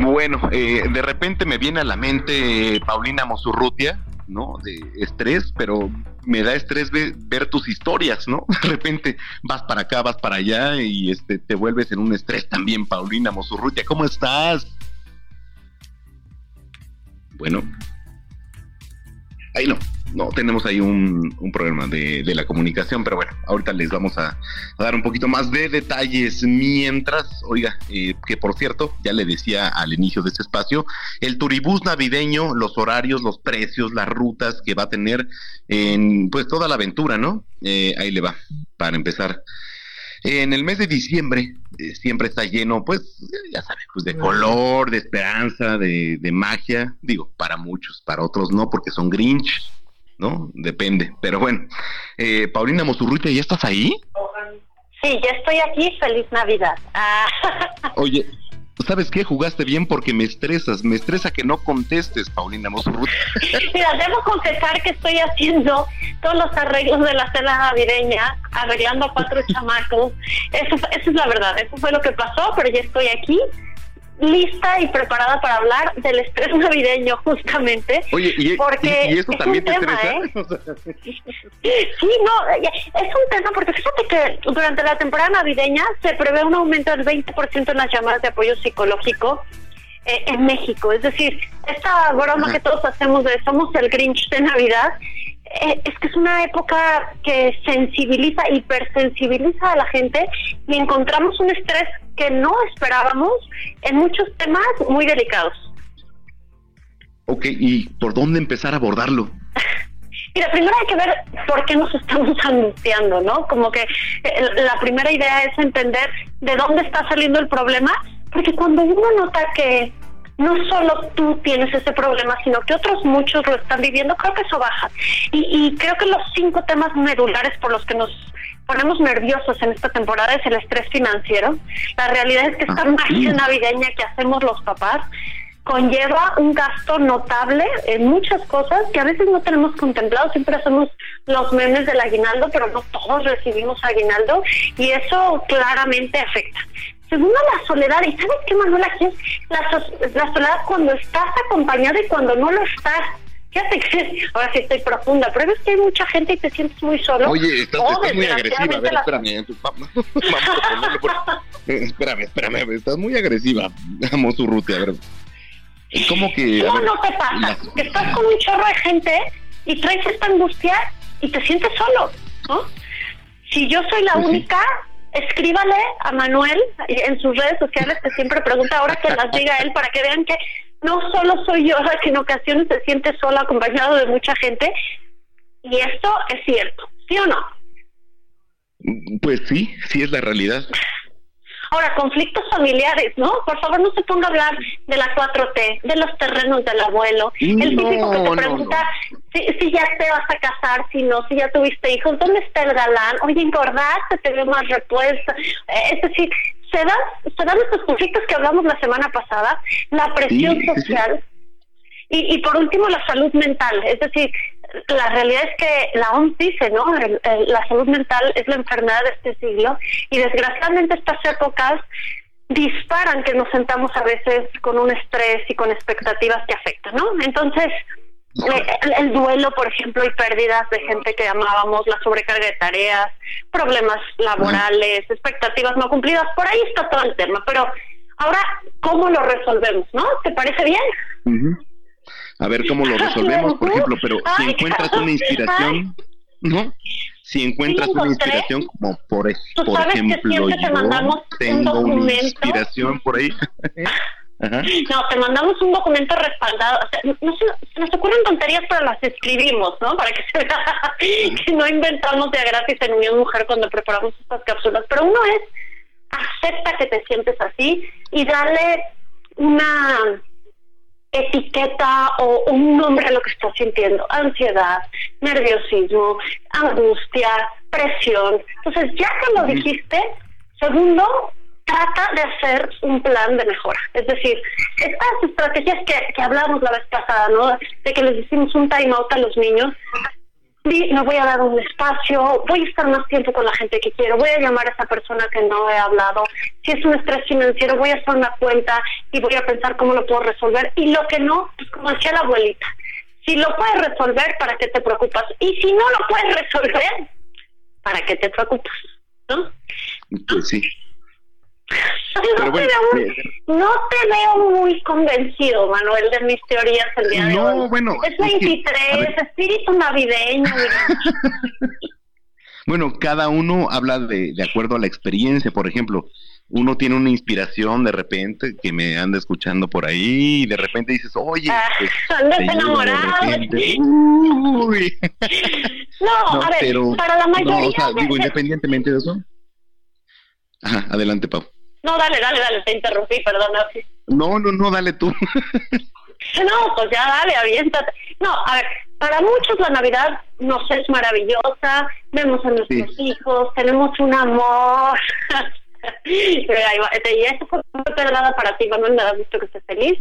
Bueno, de repente me viene a la mente Paulina Mozurrutia, ¿no? De estrés, pero me da estrés ver tus historias, ¿no? De repente vas para acá, vas para allá, y te vuelves en un estrés también, Paulina Mozurrutia. ¿Cómo estás? Bueno, ahí no tenemos ahí un problema de la comunicación, pero bueno, ahorita les vamos a dar un poquito más de detalles. Mientras, oiga, que por cierto, ya le decía al inicio de este espacio, el turibús navideño, los horarios, los precios, las rutas que va a tener en pues toda la aventura, ¿no? Ahí le va, para empezar. En el mes de diciembre siempre está lleno, pues, ya sabes, pues de color, de esperanza, de magia. Digo, para muchos, para otros no, porque son Grinch, ¿no? Depende. Pero bueno, Paulina Mozurrutia, ¿ya estás ahí? Sí, ya estoy aquí. Feliz Navidad. Oye, ¿sabes qué? Jugaste bien, porque me estresa que no contestes, Paulina Mozurrutia. Mira, debo confesar que estoy haciendo todos los arreglos de la cena navideña, arreglando a 4 chamacos. Eso es la verdad, eso fue lo que pasó, pero ya estoy aquí, lista y preparada para hablar del estrés navideño, justamente. Oye, ¿y eso es también te tema, estresa? Sí, no, es un tema, porque fíjate que durante la temporada navideña se prevé un aumento del 20% en las llamadas de apoyo psicológico en México. Es decir, esta broma que todos hacemos de somos el Grinch de Navidad, es que es una época que sensibiliza, hipersensibiliza a la gente, y encontramos un estrés que no esperábamos en muchos temas muy delicados. Ok, ¿y por dónde empezar a abordarlo? Mira, primero hay que ver por qué nos estamos angustiando, ¿no? Como que la primera idea es entender de dónde está saliendo el problema, porque cuando uno nota que no solo tú tienes ese problema, sino que otros muchos lo están viviendo, creo que eso baja. Y creo que los 5 temas medulares por los que nos ponemos nerviosos en esta temporada es el estrés financiero. La realidad es que esta magia navideña que hacemos los papás conlleva un gasto notable en muchas cosas que a veces no tenemos contemplado. Siempre hacemos los memes del aguinaldo, pero no todos recibimos aguinaldo, y eso claramente afecta. Segundo, la soledad. ¿Y sabes qué, Manuel? Aquí es la soledad cuando estás acompañada y cuando no lo estás. Fíjate que ahora sí estoy profunda, pero ves que hay mucha gente y te sientes muy solo. Oye, estás muy agresiva. A ver, espérame. Vamos a ponerlo por... Espérame. Estás muy agresiva. Vamos, Urrutia, a ver. ¿Cómo que...? No, no te pasa. Que estás con un chorro de gente y traes esta angustia y te sientes solo, ¿no? Si yo soy la única... Escríbale a Manuel en sus redes sociales, que siempre pregunta, ahora que las diga él, para que vean que no solo soy yo, que en ocasiones se siente solo, acompañado de mucha gente. Y esto es cierto, ¿sí o no? Pues sí, sí es la realidad. Ahora, conflictos familiares, ¿no? Por favor, no se ponga a hablar de la 4T, de los terrenos del abuelo, el típico que te pregunta si ya te vas a casar, si no, si ya tuviste hijos, ¿dónde está el galán? Oye, engordaste, te veo más repuesta. Es decir, se dan estos conflictos que hablamos la semana pasada, la presión social y por último la salud mental. Es decir, la realidad es que la OMS dice, ¿no? La salud mental es la enfermedad de este siglo y desgraciadamente estas épocas disparan que nos sentamos a veces con un estrés y con expectativas que afectan, ¿no? Entonces, el duelo, por ejemplo, y pérdidas de gente que amábamos, la sobrecarga de tareas, problemas laborales, expectativas no cumplidas, por ahí está todo el tema, pero ahora, ¿cómo lo resolvemos, no? ¿Te parece bien? A ver cómo lo resolvemos, por ejemplo, pero si encuentras una inspiración, ¿no? Si encuentras una inspiración, como por ejemplo, yo tengo una inspiración por ahí. Ajá. No, te mandamos un documento respaldado. O sea, se nos ocurren tonterías, pero las escribimos, ¿no? Para que se vea que no inventamos de gratis en Unión Mujer cuando preparamos estas cápsulas. Pero uno es, acepta que te sientes así y dale una etiqueta o un nombre a lo que estás sintiendo: ansiedad, nerviosismo, angustia, presión. Entonces, ya que lo dijiste, segundo, trata de hacer un plan de mejora. Es decir, estas estrategias que hablamos la vez pasada, ¿no? De que les hicimos un time out a los niños. Me voy a dar un espacio, voy a estar más tiempo con la gente que quiero, voy a llamar a esa persona que no he hablado, si es un estrés financiero voy a hacer una cuenta y voy a pensar cómo lo puedo resolver, y lo que no, pues como decía la abuelita, si lo puedes resolver, ¿para qué te preocupas? Y si no lo puedes resolver, ¿para qué te preocupas? ¿No? Pues sí. No te veo muy convencido, Manuel, de mis teorías el día de hoy. No, bueno. Es 23, espíritu navideño. Bueno, cada uno habla de acuerdo a la experiencia. Por ejemplo, uno tiene una inspiración de repente que me anda escuchando por ahí y de repente dices, oye, andas enamorado. Uy. No, a ver, pero, para la mayoría. No, o sea, digo, independientemente de eso. Ajá, adelante, Pau. No, dale, te interrumpí, perdón. No, dale tú. No, pues ya dale, aviéntate. No, a ver, para muchos la Navidad nos es maravillosa, vemos a nuestros hijos, tenemos un amor. Y eso fue una pedrada para ti, Manuel, me da gusto que estés feliz.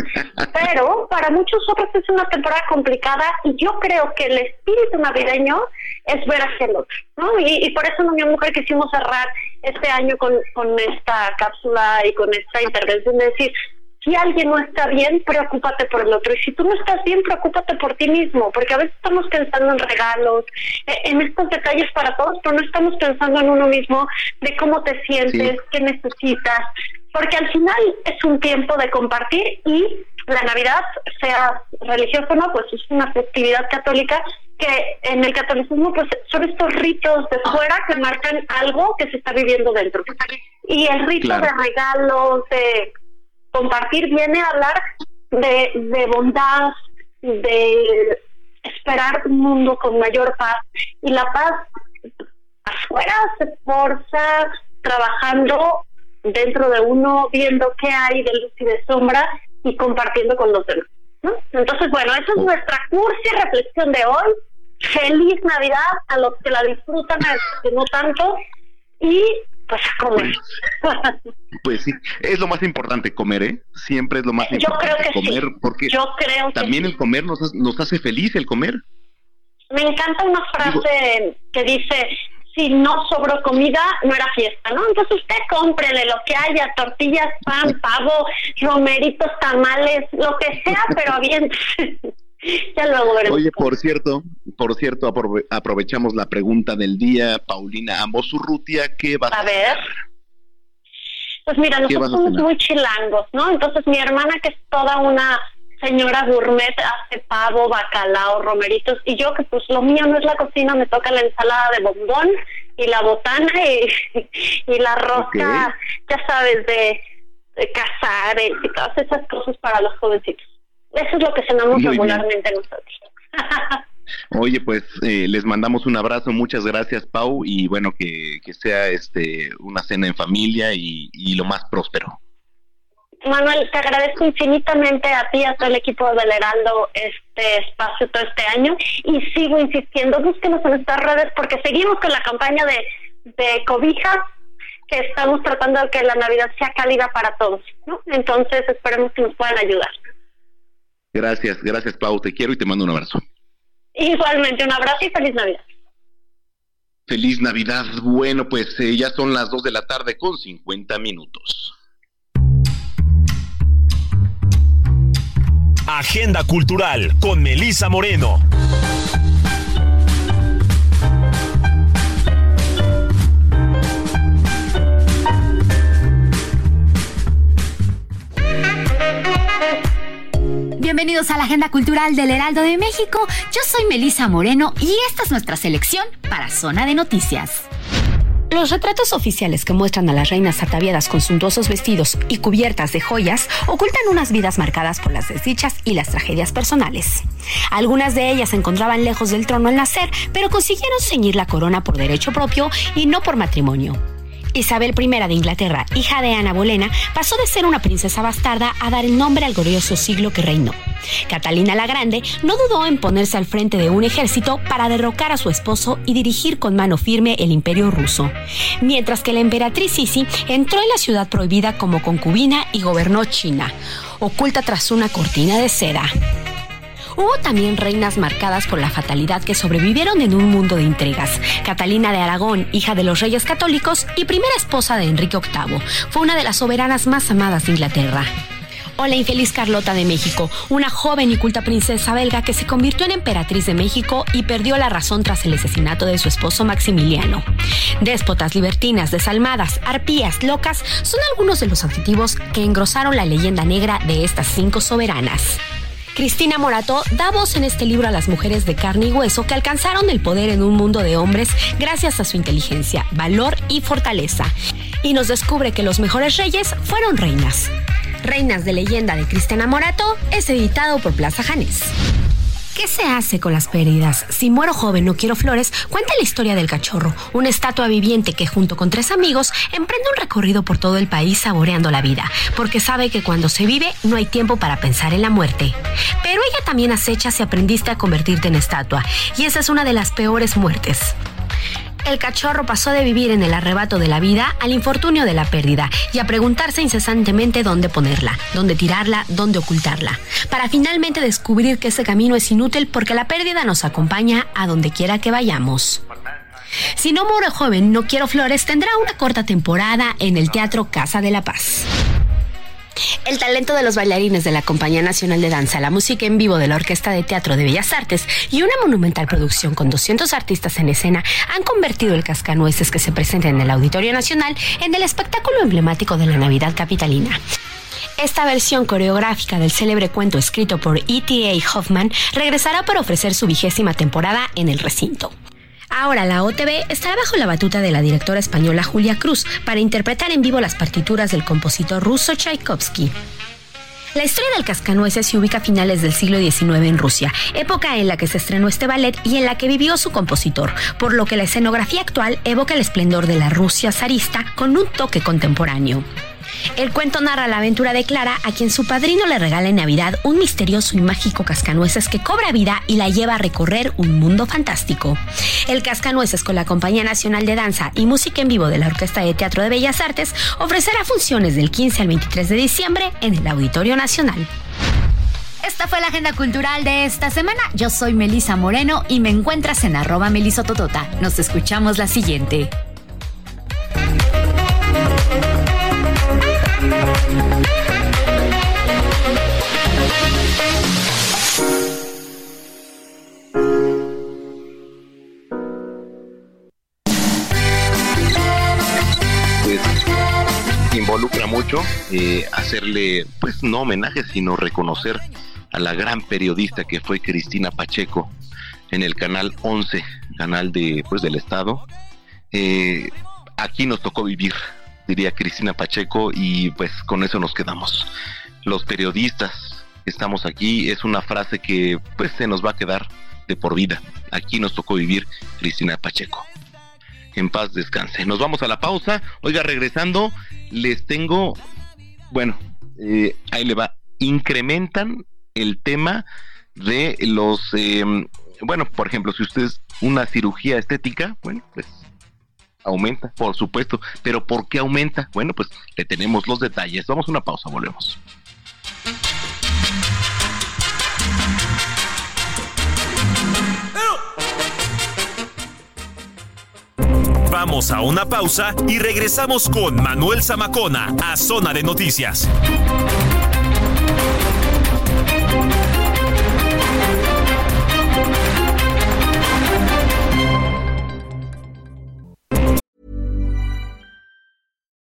Pero para muchos otros es una temporada complicada y yo creo que el espíritu navideño es ver hacia el otro, ¿no? Y por eso en Unión Mujer quisimos cerrar este año con esta cápsula y con esta intervención de decir, si alguien no está bien, preocúpate por el otro, y si tú no estás bien, preocúpate por ti mismo, porque a veces estamos pensando en regalos, en estos detalles para todos, pero no estamos pensando en uno mismo, de cómo te sientes, qué necesitas, porque al final es un tiempo de compartir, y la Navidad, sea religiosa o no, pues es una festividad católica, que en el catolicismo pues son estos ritos de fuera que marcan algo que se está viviendo dentro, y el rito de regalos, de compartir, viene a hablar de bondad, de esperar un mundo con mayor paz, y la paz afuera se forza trabajando dentro de uno, viendo qué hay de luz y de sombra y compartiendo con los demás, ¿no? Entonces, bueno, esa es nuestra cursi reflexión de hoy. Feliz Navidad a los que la disfrutan, a los que no tanto, y pues a comer. Pues sí, es lo más importante, comer, ¿eh? Siempre es lo más importante. Yo creo que comer, porque yo creo que también el comer nos hace feliz, el comer. Me encanta una frase que dice, si no sobró comida, no era fiesta, ¿no? Entonces usted cómprele lo que haya, tortillas, pan, pavo, romeritos, tamales, lo que sea, pero bien. Ya luego veremos. Oye, por cierto, aprovechamos la pregunta del día, Paulina Ambos Urrutia, ¿qué vas a ver? Pues mira, nosotros somos muy chilangos, ¿no? Entonces mi hermana, que es toda una señora gourmet, hace pavo, bacalao, romeritos, y yo, que pues lo mío no es la cocina, me toca la ensalada de bombón y la botana y la rosca, okay, ya sabes, de casares y todas esas cosas para los jovencitos. Eso es lo que cenamos regularmente nosotros. Oye, pues les mandamos un abrazo, muchas gracias, Pau, y bueno, que sea una cena en familia y lo más próspero. Manuel, te agradezco infinitamente a ti, a todo el equipo del Heraldo, este espacio todo este año, y sigo insistiendo, búsquenos en nuestras redes, porque seguimos con la campaña de cobijas, que estamos tratando de que la Navidad sea cálida para todos, ¿no? Entonces esperemos que nos puedan ayudar. Gracias, Pau, te quiero y te mando un abrazo. Igualmente, un abrazo y feliz Navidad. Feliz Navidad. Bueno, pues ya son las 2 de la tarde con 50 minutos. Agenda Cultural con Melissa Moreno. Bienvenidos a la Agenda Cultural del Heraldo de México. Yo soy Melissa Moreno y esta es nuestra selección para Zona de Noticias. Los retratos oficiales que muestran a las reinas ataviadas con suntuosos vestidos y cubiertas de joyas ocultan unas vidas marcadas por las desdichas y las tragedias personales. Algunas de ellas se encontraban lejos del trono al nacer, pero consiguieron ceñir la corona por derecho propio y no por matrimonio. Isabel I de Inglaterra, hija de Ana Bolena, pasó de ser una princesa bastarda a dar el nombre al glorioso siglo que reinó. Catalina la Grande no dudó en ponerse al frente de un ejército para derrocar a su esposo y dirigir con mano firme el imperio ruso, mientras que la emperatriz Sisi entró en la ciudad prohibida como concubina y gobernó China, oculta tras una cortina de seda. Hubo también reinas marcadas por la fatalidad que sobrevivieron en un mundo de intrigas. Catalina de Aragón, hija de los reyes católicos y primera esposa de Enrique VIII, fue una de las soberanas más amadas de Inglaterra. O la infeliz Carlota de México, una joven y culta princesa belga que se convirtió en emperatriz de México y perdió la razón tras el asesinato de su esposo Maximiliano. Déspotas, libertinas, desalmadas, arpías, locas, son algunos de los adjetivos que engrosaron la leyenda negra de estas 5 soberanas. Cristina Morató da voz en este libro a las mujeres de carne y hueso que alcanzaron el poder en un mundo de hombres gracias a su inteligencia, valor y fortaleza. Y nos descubre que los mejores reyes fueron reinas. Reinas de leyenda de Cristina Morató es editado por Plaza Janés. ¿Qué se hace con las pérdidas? Si muero joven, no quiero flores, cuenta la historia del cachorro, una estatua viviente que junto con 3 amigos emprende un recorrido por todo el país saboreando la vida, porque sabe que cuando se vive no hay tiempo para pensar en la muerte. Pero ella también acecha si aprendiste a convertirte en estatua, y esa es una de las peores muertes. El cachorro pasó de vivir en el arrebato de la vida al infortunio de la pérdida y a preguntarse incesantemente dónde ponerla, dónde tirarla, dónde ocultarla, para finalmente descubrir que ese camino es inútil porque la pérdida nos acompaña a donde quiera que vayamos. Si no muero joven, no quiero flores, tendrá una corta temporada en el Teatro Casa de la Paz. El talento de los bailarines de la Compañía Nacional de Danza, la música en vivo de la Orquesta de Teatro de Bellas Artes y una monumental producción con 200 artistas en escena han convertido el cascanueces que se presenta en el Auditorio Nacional en el espectáculo emblemático de la Navidad capitalina. Esta versión coreográfica del célebre cuento escrito por E.T.A. Hoffman regresará para ofrecer su 20ª temporada en el recinto. Ahora la OTB está bajo la batuta de la directora española Julia Cruz para interpretar en vivo las partituras del compositor ruso Tchaikovsky. La historia del cascanueces se ubica a finales del siglo XIX en Rusia, época en la que se estrenó este ballet y en la que vivió su compositor, por lo que la escenografía actual evoca el esplendor de la Rusia zarista con un toque contemporáneo. El cuento narra la aventura de Clara, a quien su padrino le regala en Navidad un misterioso y mágico cascanueces que cobra vida y la lleva a recorrer un mundo fantástico. El Cascanueces, con la Compañía Nacional de Danza y Música en Vivo de la Orquesta de Teatro de Bellas Artes, ofrecerá funciones del 15 al 23 de diciembre en el Auditorio Nacional. Esta fue la agenda cultural de esta semana. Yo soy Melisa Moreno y me encuentras en @melisototota. Nos escuchamos la siguiente. Involucra mucho hacerle, pues no homenaje, sino reconocer a la gran periodista que fue Cristina Pacheco en el canal 11, canal de, pues, del Estado. Aquí nos tocó vivir, diría Cristina Pacheco, y pues con eso nos quedamos. Los periodistas estamos aquí, es una frase que pues se nos va a quedar de por vida. Aquí nos tocó vivir Cristina Pacheco. En paz descanse. Nos vamos a la pausa. Oiga, regresando, les tengo... Bueno, ahí le va. Incrementan el tema de los... bueno, por ejemplo, si usted es una cirugía estética, bueno, pues aumenta, por supuesto. Pero ¿por qué aumenta? Bueno, pues le tenemos los detalles. Vamos a una pausa, volvemos. Vamos a una pausa y regresamos con Manuel Zamacona a Zona de Noticias.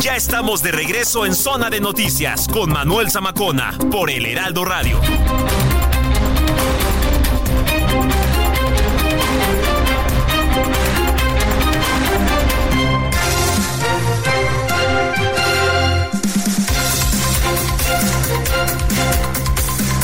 Ya estamos de regreso en Zona de Noticias con Manuel Zamacona por El Heraldo Radio.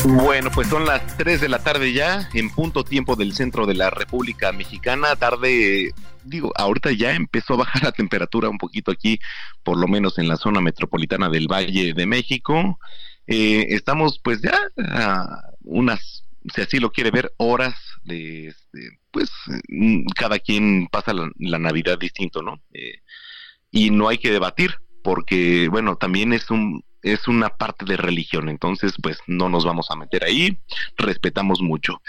Bueno, pues son las 3 de la tarde ya, en punto tiempo del centro de la República Mexicana. Tarde, digo, ahorita ya empezó a bajar la temperatura un poquito aquí, por lo menos en la zona metropolitana del Valle de México. Estamos pues ya a unas, si así lo quiere ver, horas de, pues cada quien pasa la Navidad distinto, ¿no? Y no hay que debatir, porque bueno, también es una parte de religión, entonces pues no nos vamos a meter ahí, respetamos mucho.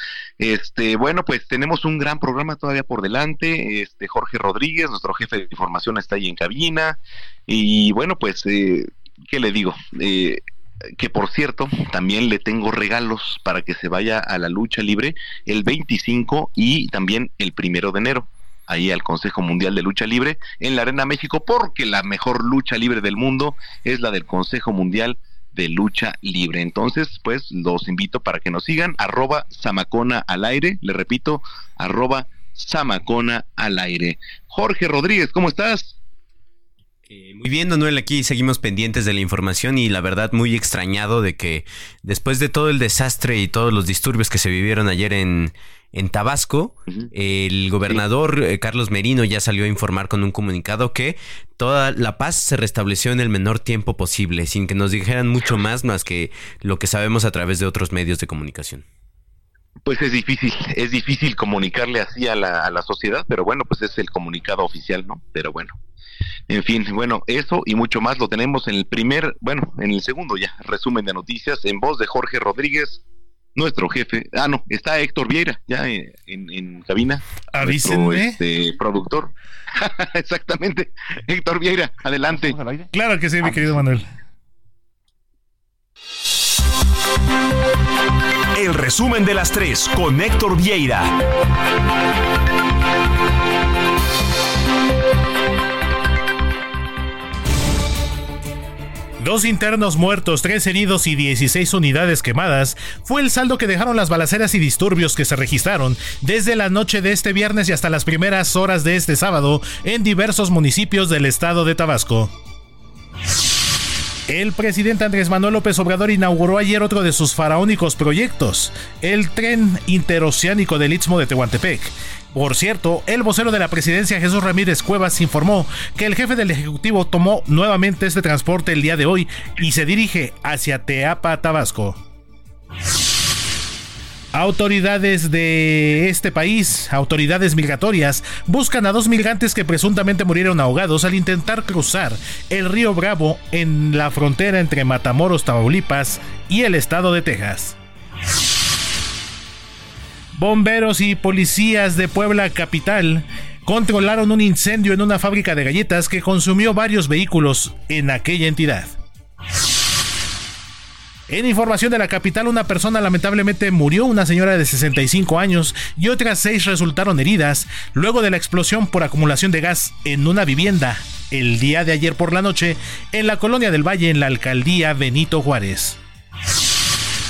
Bueno, pues tenemos un gran programa todavía por delante. Jorge Rodríguez, nuestro jefe de información, está ahí en cabina, y bueno, pues ¿qué le digo? Que por cierto, también le tengo regalos para que se vaya a la lucha libre el 25 y también el 1 de enero. Ahí al Consejo Mundial de Lucha Libre en la Arena México, porque la mejor lucha libre del mundo es la del Consejo Mundial de Lucha Libre. Entonces, pues los invito para que nos sigan, @Zamacona al aire, le repito, @Zamacona al aire. Jorge Rodríguez, ¿cómo estás? Muy bien, Manuel, aquí seguimos pendientes de la información y la verdad muy extrañado de que después de todo el desastre y todos los disturbios que se vivieron ayer en Tabasco, el gobernador Carlos Merino ya salió a informar con un comunicado que toda la paz se restableció en el menor tiempo posible, sin que nos dijeran mucho más que lo que sabemos a través de otros medios de comunicación. Pues es difícil comunicarle así a la sociedad, pero bueno, pues es el comunicado oficial, ¿no? Pero bueno. En fin, bueno, eso y mucho más lo tenemos en el segundo ya, resumen de noticias en voz de Jorge Rodríguez, nuestro jefe. Ah, no, está Héctor Vieira ya en cabina. Avísenme. Productor. Exactamente. Héctor Vieira, adelante. Claro que sí, mi querido Manuel. El resumen de las 3 con Héctor Vieira. Dos internos muertos, 3 heridos y 16 unidades quemadas fue el saldo que dejaron las balaceras y disturbios que se registraron desde la noche de este viernes y hasta las primeras horas de este sábado en diversos municipios del estado de Tabasco. El presidente Andrés Manuel López Obrador inauguró ayer otro de sus faraónicos proyectos, el Tren Interoceánico del Istmo de Tehuantepec. Por cierto, el vocero de la presidencia, Jesús Ramírez Cuevas, informó que el jefe del Ejecutivo tomó nuevamente este transporte el día de hoy y se dirige hacia Teapa, Tabasco. Autoridades de este país, autoridades migratorias, buscan a 2 migrantes que presuntamente murieron ahogados al intentar cruzar el río Bravo en la frontera entre Matamoros, Tamaulipas y el estado de Texas. Bomberos y policías de Puebla capital controlaron un incendio en una fábrica de galletas que consumió varios vehículos en aquella entidad. En información de la capital, una persona lamentablemente murió, una señora de 65 años, y otras 6 resultaron heridas luego de la explosión por acumulación de gas en una vivienda el día de ayer por la noche en la colonia del Valle, en la alcaldía Benito Juárez.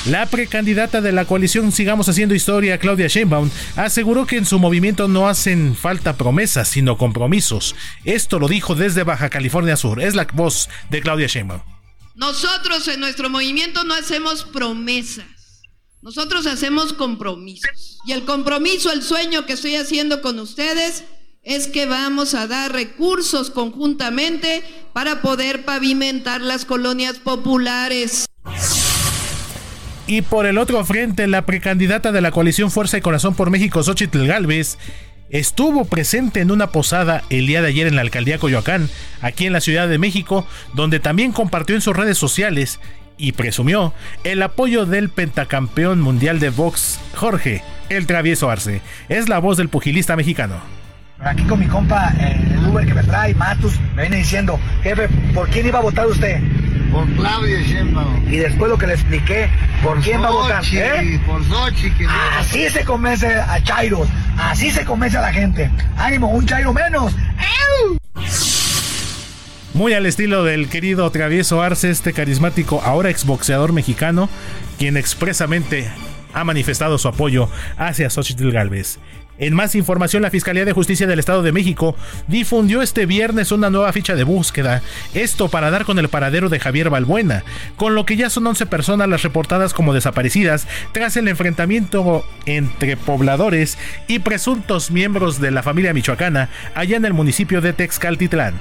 La precandidata de la coalición Sigamos Haciendo Historia, Claudia Sheinbaum, aseguró que en su movimiento no hacen falta promesas, sino compromisos. Esto lo dijo desde Baja California Sur. Es la voz de Claudia Sheinbaum. Nosotros en nuestro movimiento no hacemos promesas, nosotros hacemos compromisos. Y el compromiso, el sueño que estoy haciendo con ustedes es que vamos a dar recursos conjuntamente para poder pavimentar las colonias populares. Y por el otro frente, la precandidata de la coalición Fuerza y Corazón por México, Xóchitl Gálvez, estuvo presente en una posada el día de ayer en la alcaldía Coyoacán, aquí en la Ciudad de México, donde también compartió en sus redes sociales y presumió el apoyo del pentacampeón mundial de box, Jorge El Travieso Arce. Es la voz del pugilista mexicano. Aquí con mi compa, el Uber que me trae, Matus, me viene diciendo, jefe, ¿por quién iba a votar usted? Por Claudia Sheinbaum. Y después lo que le expliqué, ¿por quién va a votar? ¿Eh? Por Xóchitl. Así se convence a chairos, así se convence a la gente. ¡Ánimo, un chairo menos! ¡Ew! Muy al estilo del querido Travieso Arce, este carismático ahora exboxeador mexicano, quien expresamente ha manifestado su apoyo hacia Xóchitl Gálvez. En más información, la Fiscalía de Justicia del Estado de México difundió este viernes una nueva ficha de búsqueda, esto para dar con el paradero de Javier Balbuena, con lo que ya son 11 personas las reportadas como desaparecidas tras el enfrentamiento entre pobladores y presuntos miembros de la familia michoacana allá en el municipio de Texcaltitlán.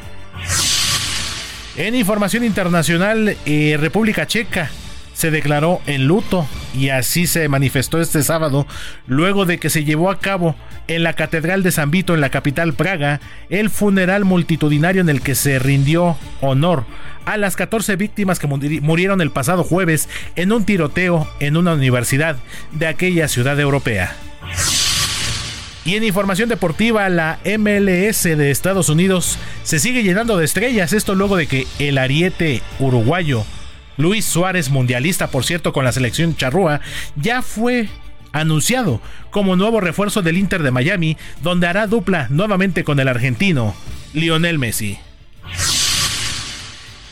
En información internacional, República Checa se declaró en luto y así se manifestó este sábado luego de que se llevó a cabo en la Catedral de San Vito en la capital Praga el funeral multitudinario en el que se rindió honor a las 14 víctimas que murieron el pasado jueves en un tiroteo en una universidad de aquella ciudad europea. Y en información deportiva, la MLS de Estados Unidos se sigue llenando de estrellas, esto luego de que el ariete uruguayo Luis Suárez, mundialista por cierto con la selección charrúa, ya fue anunciado como nuevo refuerzo del Inter de Miami, donde hará dupla nuevamente con el argentino Lionel Messi.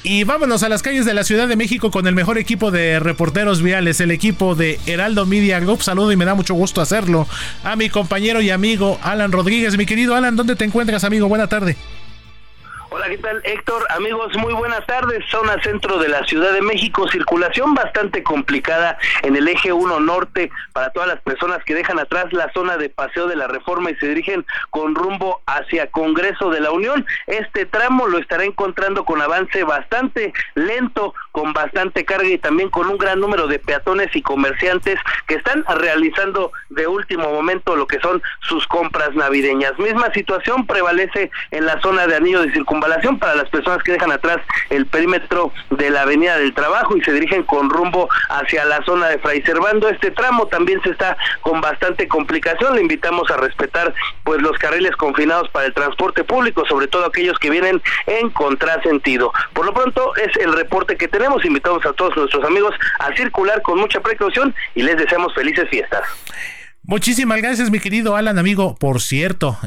Y vámonos a las calles de la Ciudad de México con el mejor equipo de reporteros viales, el equipo de Heraldo Media Group. Saludo y me da mucho gusto hacerlo a mi compañero y amigo Alan Rodríguez. Mi querido Alan, ¿dónde te encuentras, amigo? Buena tarde. Hola, ¿qué tal, Héctor? Amigos, muy buenas tardes. Zona centro de la Ciudad de México, circulación bastante complicada en el eje 1 norte para todas las personas que dejan atrás la zona de Paseo de la Reforma y se dirigen con rumbo hacia Congreso de la Unión. Este tramo lo estará encontrando con avance bastante lento, con bastante carga y también con un gran número de peatones y comerciantes que están realizando de último momento lo que son sus compras navideñas. Misma situación prevalece en la zona de Anillo de Circunvalación para las personas que dejan atrás el perímetro de la Avenida del Trabajo y se dirigen con rumbo hacia la zona de Fray Servando. Este tramo también se está con bastante complicación. Le invitamos a respetar pues los carriles confinados para el transporte público, sobre todo aquellos que vienen en contrasentido. Por lo pronto es el reporte que tenemos. Invitamos a todos nuestros amigos a circular con mucha precaución y les deseamos felices fiestas. Muchísimas gracias, mi querido Alan, amigo. Por cierto,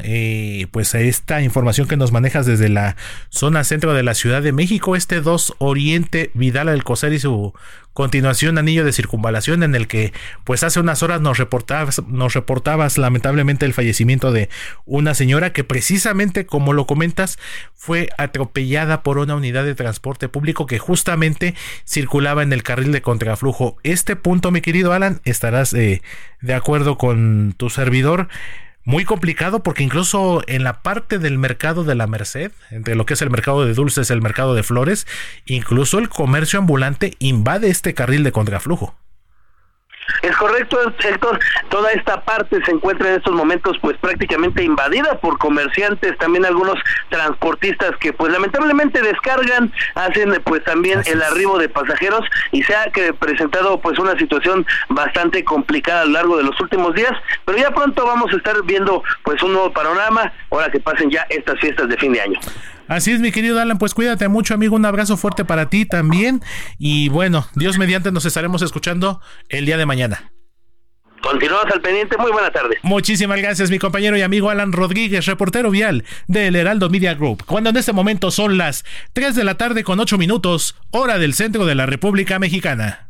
pues esta información que nos manejas desde la zona centro de la Ciudad de México, este 2 Oriente Vidal Alcocer y su Continuación, anillo de circunvalación, en el que pues hace unas horas nos reportabas lamentablemente el fallecimiento de una señora que, precisamente como lo comentas, fue atropellada por una unidad de transporte público que justamente circulaba en el carril de contraflujo. Este punto, mi querido Alan, estarás de acuerdo con tu servidor, muy complicado, porque incluso en la parte del mercado de la Merced, entre lo que es el mercado de dulces, el mercado de flores, incluso el comercio ambulante invade este carril de contraflujo. Es correcto, Héctor, toda esta parte se encuentra en estos momentos pues prácticamente invadida por comerciantes, también algunos transportistas que pues lamentablemente descargan, hacen pues también el arribo de pasajeros, y se ha presentado pues una situación bastante complicada a lo largo de los últimos días, pero ya pronto vamos a estar viendo pues un nuevo panorama, ahora que pasen ya estas fiestas de fin de año. Así es, mi querido Alan, pues cuídate mucho, amigo, un abrazo fuerte para ti también, y bueno, Dios mediante nos estaremos escuchando el día de mañana. Continuamos al pendiente, muy buena tarde. Muchísimas gracias, mi compañero y amigo Alan Rodríguez, reportero vial del Heraldo Media Group, cuando en este momento son las 3 de la tarde con 8 minutos, hora del centro de la República Mexicana.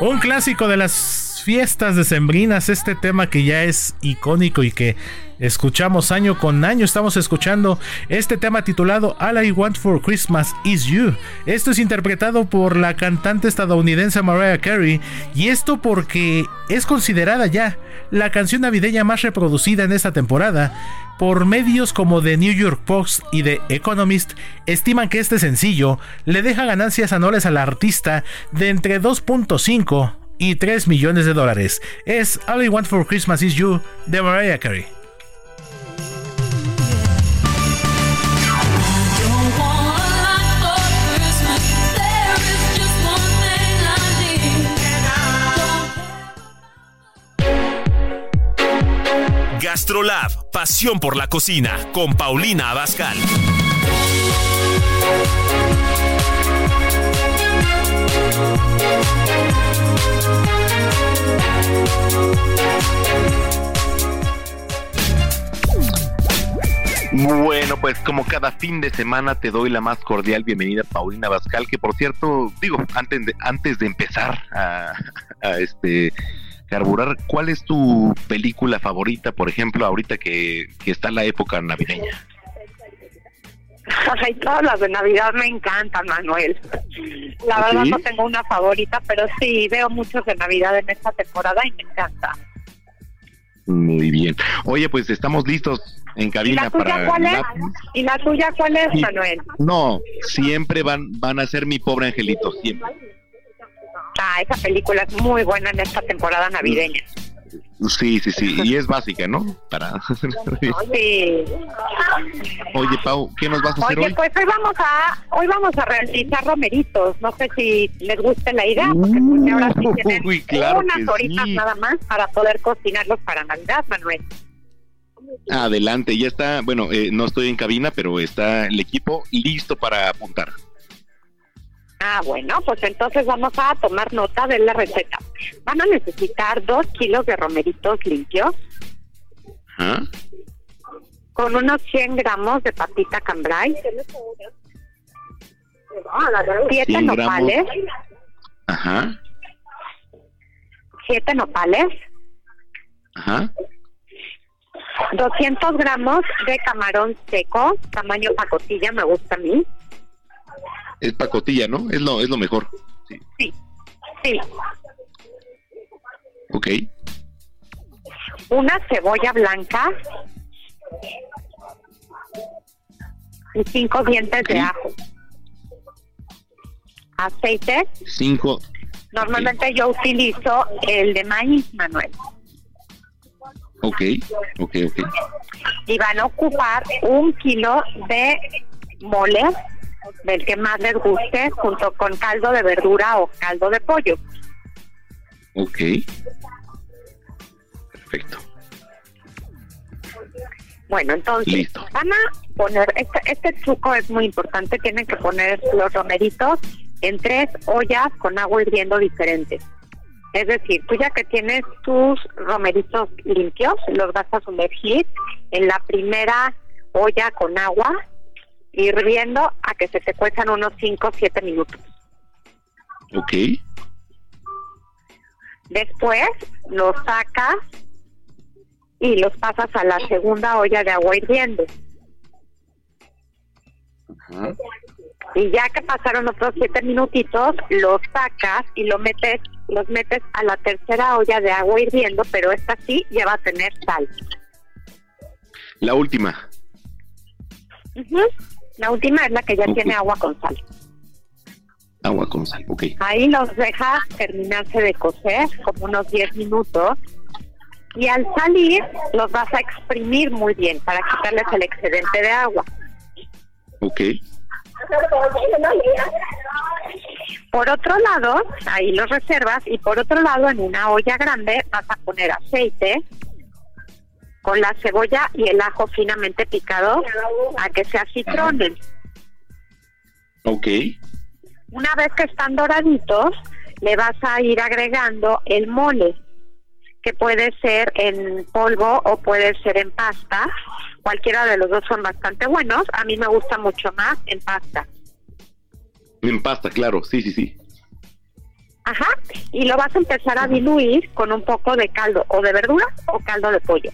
Un clásico de las fiestas decembrinas, este tema que ya es icónico y que escuchamos año con año. Estamos escuchando este tema titulado All I Want for Christmas Is You. Esto es interpretado por la cantante estadounidense Mariah Carey, y esto porque es considerada ya la canción navideña más reproducida en esta temporada. Por medios como The New York Post y The Economist, estiman que este sencillo le deja ganancias anuales a la artista de entre 2.5 y 3 millones de dólares. Es All I Want for Christmas Is You de Mariah Carey. Gastrolab, pasión por la cocina, con Paulina Abascal. Bueno, pues como cada fin de semana te doy la más cordial bienvenida, Paulina Abascal, que por cierto, digo, antes de empezar a carburar, ¿cuál es tu película favorita, por ejemplo, ahorita que está la época navideña? Ay, todas las de Navidad me encantan, Manuel. La verdad, ¿sí? No tengo una favorita, pero sí, veo muchos de Navidad en esta temporada y me encanta. Muy bien. Oye, pues estamos listos en cabina para... ¿Y la tuya cuál es, Manuel? No, siempre van a ser Mi Pobre Angelito, siempre. Ah, esa película es muy buena en esta temporada navideña. Sí, y es básica, ¿no? Sí. Oye, Pau, ¿qué nos vas a hacer hoy? Oye, pues hoy vamos a realizar romeritos. No sé si les gusta la idea, porque ahora sí tienen claro unas horitas nada más para poder cocinarlos para Navidad, Manuel. Adelante, ya está. Bueno, no estoy en cabina, pero está el equipo listo para apuntar. Ah, bueno, pues entonces vamos a tomar nota de la receta. Van a necesitar 2 kilos de romeritos limpios. ¿Ah? Con unos 100 gramos de papita cambray. 7 nopales. Ajá. 7 nopales. Ajá. 200 gramos de camarón seco, tamaño pacotilla, me gusta a mí. Es pacotilla, ¿no? Es lo mejor. Sí. Ok. Una cebolla blanca y 5 dientes de ajo. Aceite. 5. Normalmente yo utilizo el de maíz, Manuel. Ok. Y van a ocupar 1 kilo de mole, del que más les guste, junto con caldo de verdura o caldo de pollo. Ok. Perfecto. Bueno, entonces, listo. Van a poner, este truco es muy importante, tienen que poner los romeritos en 3 ollas con agua hirviendo diferentes. Es decir, tú ya que tienes tus romeritos limpios, los vas a sumergir en la primera olla con agua, hirviendo a que se te cuezan unos 5 o 7 minutos. Ok. Después los sacas y los pasas a la segunda olla de agua hirviendo. Ajá. Y ya que pasaron otros 7 minutitos, los sacas y los metes a la tercera olla de agua hirviendo, pero esta sí ya va a tener sal. La última. Uh-huh. La última es la que ya tiene agua con sal. Agua con sal, ok. Ahí los dejas terminarse de cocer como unos 10 minutos y al salir los vas a exprimir muy bien para quitarles el excedente de agua. Ok. Por otro lado, ahí los reservas, y por otro lado, en una olla grande vas a poner aceite con la cebolla y el ajo finamente picado a que se acitronen. Ok. Una vez que están doraditos, le vas a ir agregando el mole, que puede ser en polvo o puede ser en pasta. Cualquiera de los dos son bastante buenos. A mí me gusta mucho más en pasta. En pasta, claro, sí. Ajá, y lo vas a empezar a diluir con un poco de caldo o de verdura o caldo de pollo.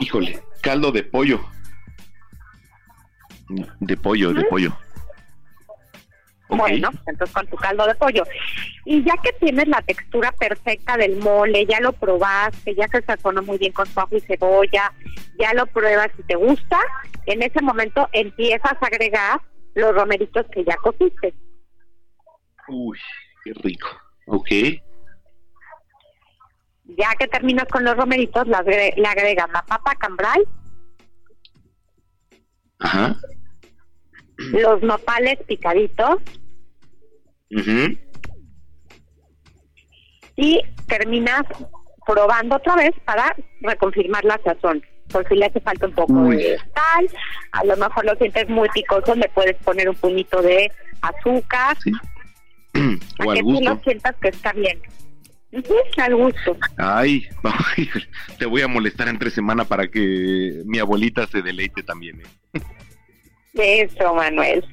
Híjole, caldo de pollo. De pollo. Bueno, entonces con tu caldo de pollo. Y ya que tienes la textura perfecta del mole, ya lo probaste, ya se sazonó muy bien con su ajo y cebolla, ya lo pruebas y te gusta, en ese momento empiezas a agregar los romeritos que ya cociste. Uy, qué rico. Ok. Ya que terminas con los romeritos, le agregas la papa cambray. Ajá. Los nopales picaditos. Uh-huh. Y terminas probando otra vez para reconfirmar la sazón, por si le hace falta un poco de sal, a lo mejor lo sientes muy picoso, le puedes poner un puñito de azúcar, ¿sí? O al gusto, que tú lo sientas que está bien. Al gusto. Ay, te voy a molestar entre semana para que mi abuelita se deleite también, ¿eh? Eso, Manuel.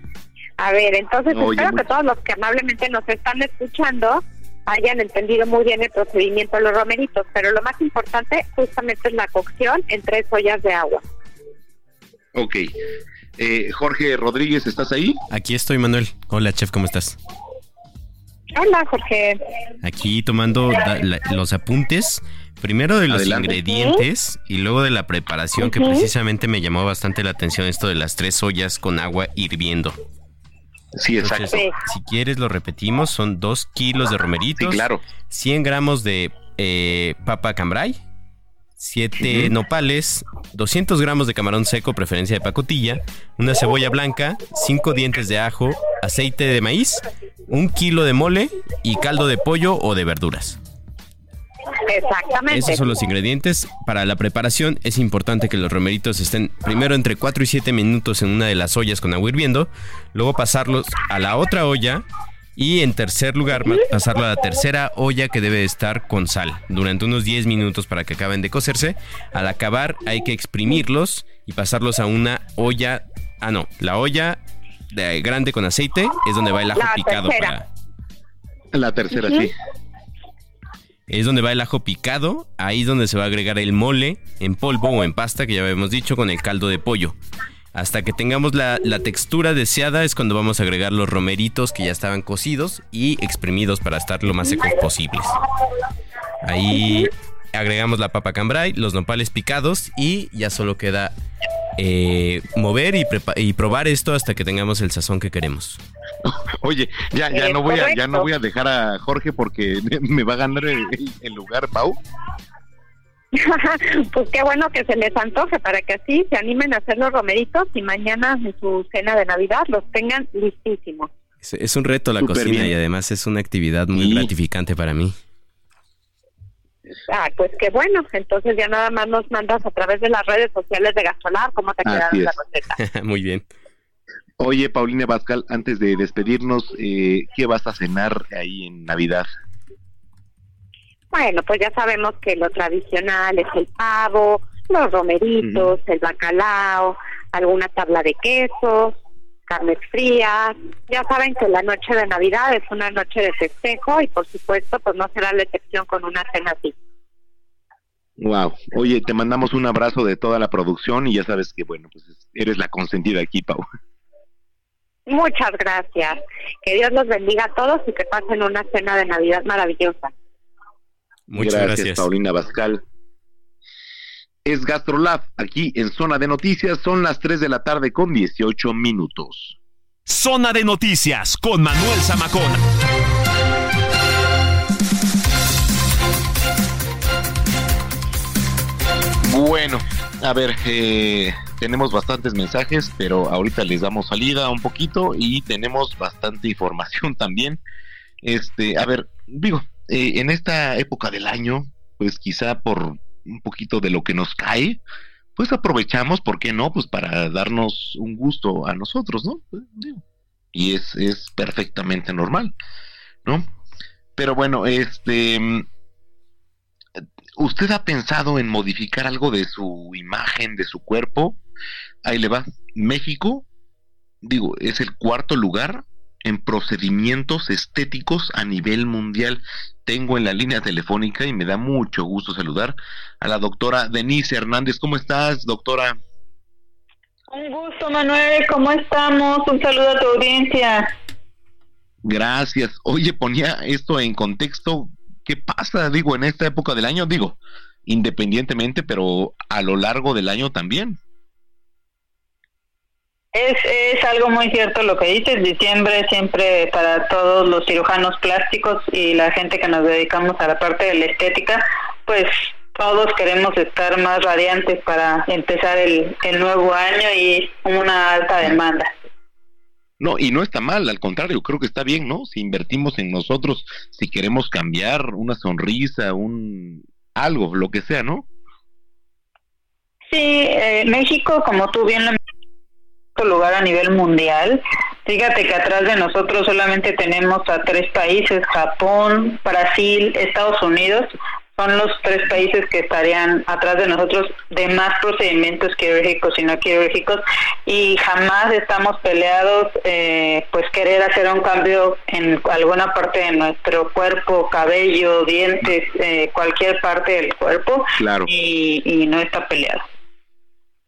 A ver, entonces espero que todos los que amablemente nos están escuchando hayan entendido muy bien el procedimiento de los romeritos, pero lo más importante justamente es la cocción en 3 ollas de agua. Ok. Jorge Rodríguez, ¿estás ahí? Aquí estoy, Manuel. Hola, chef, ¿cómo estás? Hola, Jorge. Aquí tomando los apuntes, primero de los ingredientes y luego de la preparación, que precisamente me llamó bastante la atención esto de las 3 ollas con agua hirviendo. Sí, exacto. Entonces, si quieres lo repetimos, son 2 kilos de romeritos, sí, claro. 100 gramos de papa cambray, 7 nopales, 200 gramos de camarón seco, preferencia de pacotilla, una cebolla blanca, 5 dientes de ajo, aceite de maíz, 1 kilo de mole y caldo de pollo o de verduras. Exactamente. Esos son los ingredientes. Para la preparación es importante que los romeritos estén primero entre 4 y 7 minutos en una de las ollas con agua hirviendo, luego pasarlos a la otra olla y en tercer lugar pasarlo a la tercera olla, que debe estar con sal, durante unos 10 minutos para que acaben de cocerse. Al acabar hay que exprimirlos y pasarlos a una olla, la olla de grande con aceite, es donde va el ajo picado. La tercera, sí. Es donde va el ajo picado, ahí es donde se va a agregar el mole en polvo o en pasta, que ya habíamos dicho, con el caldo de pollo. Hasta que tengamos la textura deseada es cuando vamos a agregar los romeritos que ya estaban cocidos y exprimidos para estar lo más secos posibles. Ahí agregamos la papa cambray, los nopales picados y ya solo queda mover y probar esto hasta que tengamos el sazón que queremos. Oye, ya no voy a dejar a Jorge porque me va a ganar el lugar, Pau. Pues qué bueno que se les antoje, para que así se animen a hacer los romeritos y mañana en su cena de Navidad los tengan listísimos. Es un reto la Super cocina bien. Y además es una actividad muy gratificante para mí. Pues qué bueno, entonces ya nada más nos mandas a través de las redes sociales de Gastrolab cómo te quedaron la receta. Muy bien. Oye, Paulina Bascal, antes de despedirnos, ¿qué vas a cenar ahí en Navidad? Bueno, pues ya sabemos que lo tradicional es el pavo, los romeritos, el bacalao, alguna tabla de quesos, carnes frías. Ya saben que la noche de Navidad es una noche de festejo y por supuesto pues no será la excepción con una cena así. Wow. Oye, te mandamos un abrazo de toda la producción y ya sabes que bueno, pues eres la consentida aquí, Pau. Muchas gracias. Que Dios los bendiga a todos y que pasen una cena de Navidad maravillosa. Muchas gracias, Paulina Bascal. Es GastroLab, aquí en Zona de Noticias, son las 3 de la tarde con 18 minutos. Zona de Noticias con Manuel Zamacona. Bueno, a ver, tenemos bastantes mensajes, pero ahorita les damos salida un poquito y tenemos bastante información también. A ver, digo, en esta época del año, pues quizá por un poquito de lo que nos cae, pues aprovechamos, ¿por qué no? Pues para darnos un gusto a nosotros, ¿no? Y es perfectamente normal, ¿no? Pero bueno, ¿usted ha pensado en modificar algo de su imagen, de su cuerpo? Ahí le va. México, digo, es el cuarto lugar en procedimientos estéticos a nivel mundial. Tengo en la línea telefónica y me da mucho gusto saludar a la doctora Denise Hernández. ¿Cómo estás, doctora? Un gusto, Manuel. ¿Cómo estamos? Un saludo a tu audiencia. Gracias. Oye, ponía esto en contexto. ¿Qué pasa, digo, en esta época del año? Digo, independientemente, pero a lo largo del año también. Es algo muy cierto lo que dices. Diciembre siempre para todos los cirujanos plásticos y la gente que nos dedicamos a la parte de la estética, pues todos queremos estar más radiantes para empezar el nuevo año y una alta demanda. No, y no está mal, al contrario, creo que está bien, ¿no? Si invertimos en nosotros, si queremos cambiar una sonrisa, algo, lo que sea, ¿no? Sí, México, como tú bien lo lugar a nivel mundial. Fíjate que atrás de nosotros solamente tenemos a 3 países, Japón, Brasil, Estados Unidos, son los 3 países que estarían atrás de nosotros de más procedimientos quirúrgicos y no quirúrgicos, y jamás estamos peleados pues querer hacer un cambio en alguna parte de nuestro cuerpo, cabello, dientes, cualquier parte del cuerpo, claro. y no está peleado.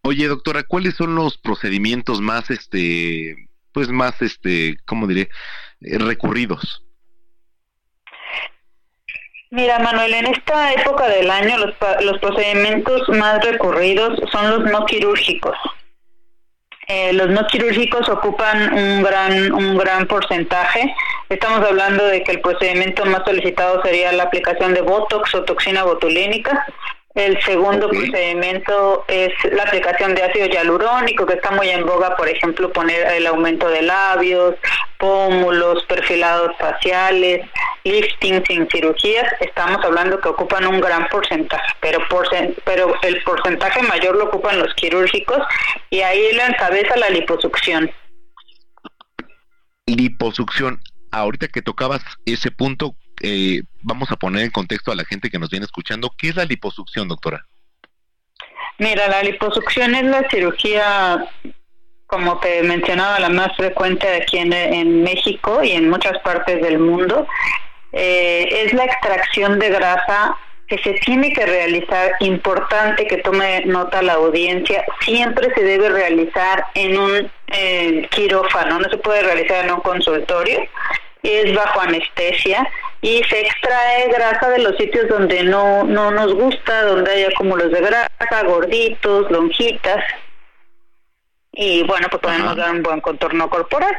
Oye, doctora, ¿cuáles son los procedimientos más, pues más, ¿cómo diré?, recurridos? Mira, Manuel, en esta época del año los procedimientos más recurridos son los no quirúrgicos. Los no quirúrgicos ocupan un gran porcentaje. Estamos hablando de que el procedimiento más solicitado sería la aplicación de Botox o toxina botulínica. El segundo procedimiento es la aplicación de ácido hialurónico, que está muy en boga, por ejemplo, poner el aumento de labios, pómulos, perfilados faciales, lifting sin cirugías. Estamos hablando que ocupan un gran porcentaje, pero el porcentaje mayor lo ocupan los quirúrgicos, y ahí la encabeza la liposucción. Liposucción. Ahorita que tocabas ese punto, vamos a poner en contexto a la gente que nos viene escuchando, ¿qué es la liposucción, doctora? Mira, la liposucción es la cirugía, como te mencionaba, la más frecuente aquí en México y en muchas partes del mundo. Es la extracción de grasa que se tiene que realizar. Importante que tome nota la audiencia, siempre se debe realizar en un quirófano, no se puede realizar en un consultorio. Es bajo anestesia y se extrae grasa de los sitios donde no nos gusta, donde hay acúmulos de grasa, gorditos, lonjitas, y bueno, pues podemos dar un buen contorno corporal.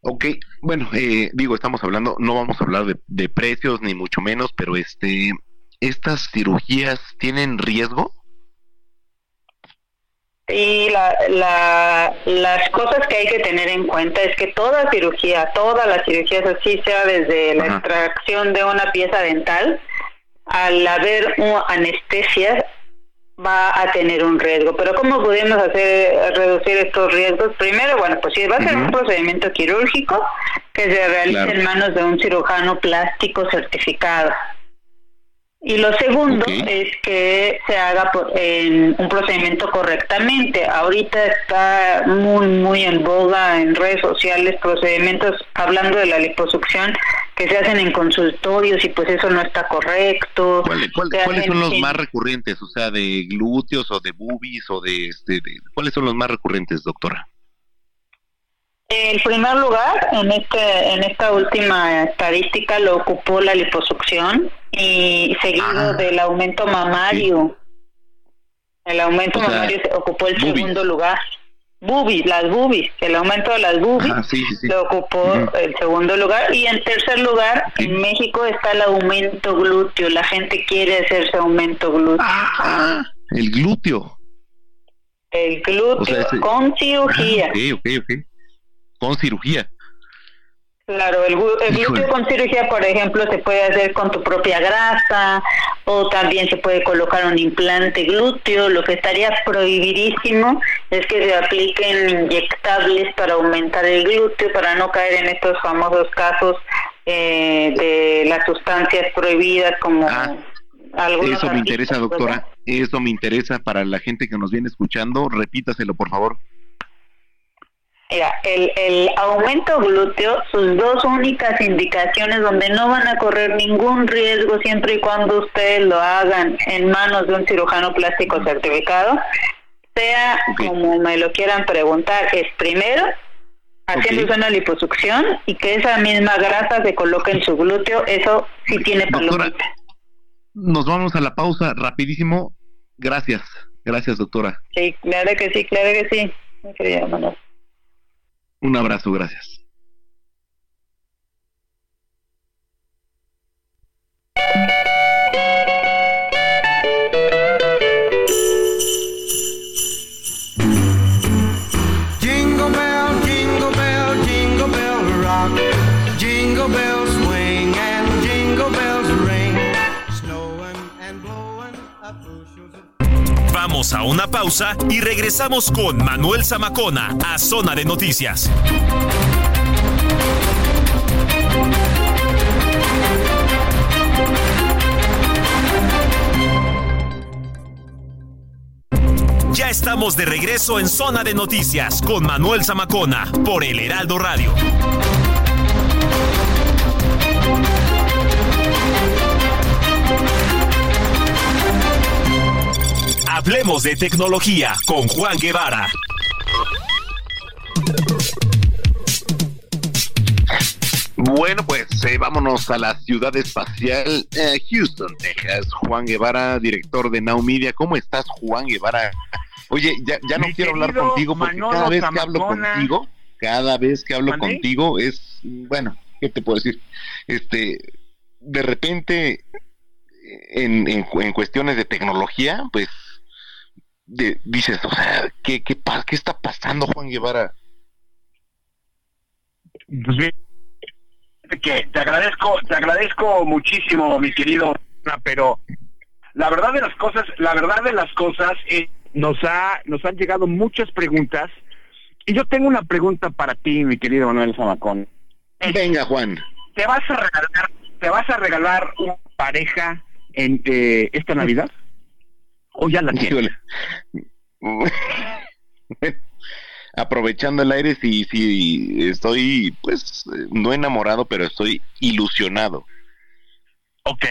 Ok, bueno, digo, estamos hablando, no vamos a hablar de precios ni mucho menos, pero ¿estas cirugías tienen riesgo? Y las cosas que hay que tener en cuenta es que todas las cirugías, así sea desde la extracción de una pieza dental, al haber anestesia, va a tener un riesgo. Pero ¿cómo podemos reducir estos riesgos? Primero, bueno, pues sí, va a ser un procedimiento quirúrgico que se realiza en manos de un cirujano plástico certificado. Y lo segundo es que se haga un procedimiento correctamente. Ahorita está muy, muy en boga en redes sociales procedimientos, hablando de la liposucción, que se hacen en consultorios y pues eso no está correcto. ¿Cuáles son los más recurrentes? O sea, ¿de glúteos o de boobies o de cuáles son los más recurrentes, doctora? El primer lugar en esta última estadística lo ocupó la liposucción y seguido del aumento mamario. El aumento mamario ocupó el segundo lugar. El aumento de las boobies lo ocupó el segundo lugar. Y en tercer lugar, en México está el aumento glúteo. La gente quiere hacerse aumento glúteo. El glúteo. El glúteo, o sea, con cirugía. Con cirugía. Claro, el glúteo con cirugía, por ejemplo, se puede hacer con tu propia grasa o también se puede colocar un implante glúteo. Lo que estaría prohibidísimo es que se apliquen inyectables para aumentar el glúteo, para no caer en estos famosos casos de las sustancias prohibidas como... Eso me interesa, doctora. Eso me interesa para la gente que nos viene escuchando. Repítaselo, por favor. Mira, el aumento glúteo, sus dos únicas indicaciones donde no van a correr ningún riesgo siempre y cuando ustedes lo hagan en manos de un cirujano plástico certificado, sea como me lo quieran preguntar, es primero haciéndose una liposucción y que esa misma grasa se coloque en su glúteo, eso sí tiene palomita. Doctora, nos vamos a la pausa rapidísimo. Gracias, doctora. Sí, claro que sí. Me quería mandar. Un abrazo, gracias. Jingle bell, jingle bell, jingle bell rock. Jingle bells swing and jingle bells ring. Snowing and blowing up bushels of... Vamos a una pausa y regresamos con Manuel Zamacona a Zona de Noticias. Ya estamos de regreso en Zona de Noticias con Manuel Zamacona por El Heraldo Radio. Hablemos de tecnología con Juan Guevara. Bueno, pues vámonos a la ciudad espacial Houston, Texas. Juan Guevara, director de Now Media. ¿Cómo estás, Juan Guevara? Oye, ya no quiero hablar contigo porque cada vez que hablo contigo, es, bueno, ¿qué te puedo decir? De repente en cuestiones de tecnología, pues dices, o sea, ¿qué está pasando, Juan Guevara? Pues bien, que te agradezco muchísimo, mi querido, pero la verdad de las cosas nos han llegado muchas preguntas y yo tengo una pregunta para ti, mi querido Manuel Zamacón. Venga, Juan. ¿Te vas a regalar una pareja esta Navidad? ¿O ya la tienes? Aprovechando el aire, sí, estoy, pues, no enamorado, pero estoy ilusionado. Ok,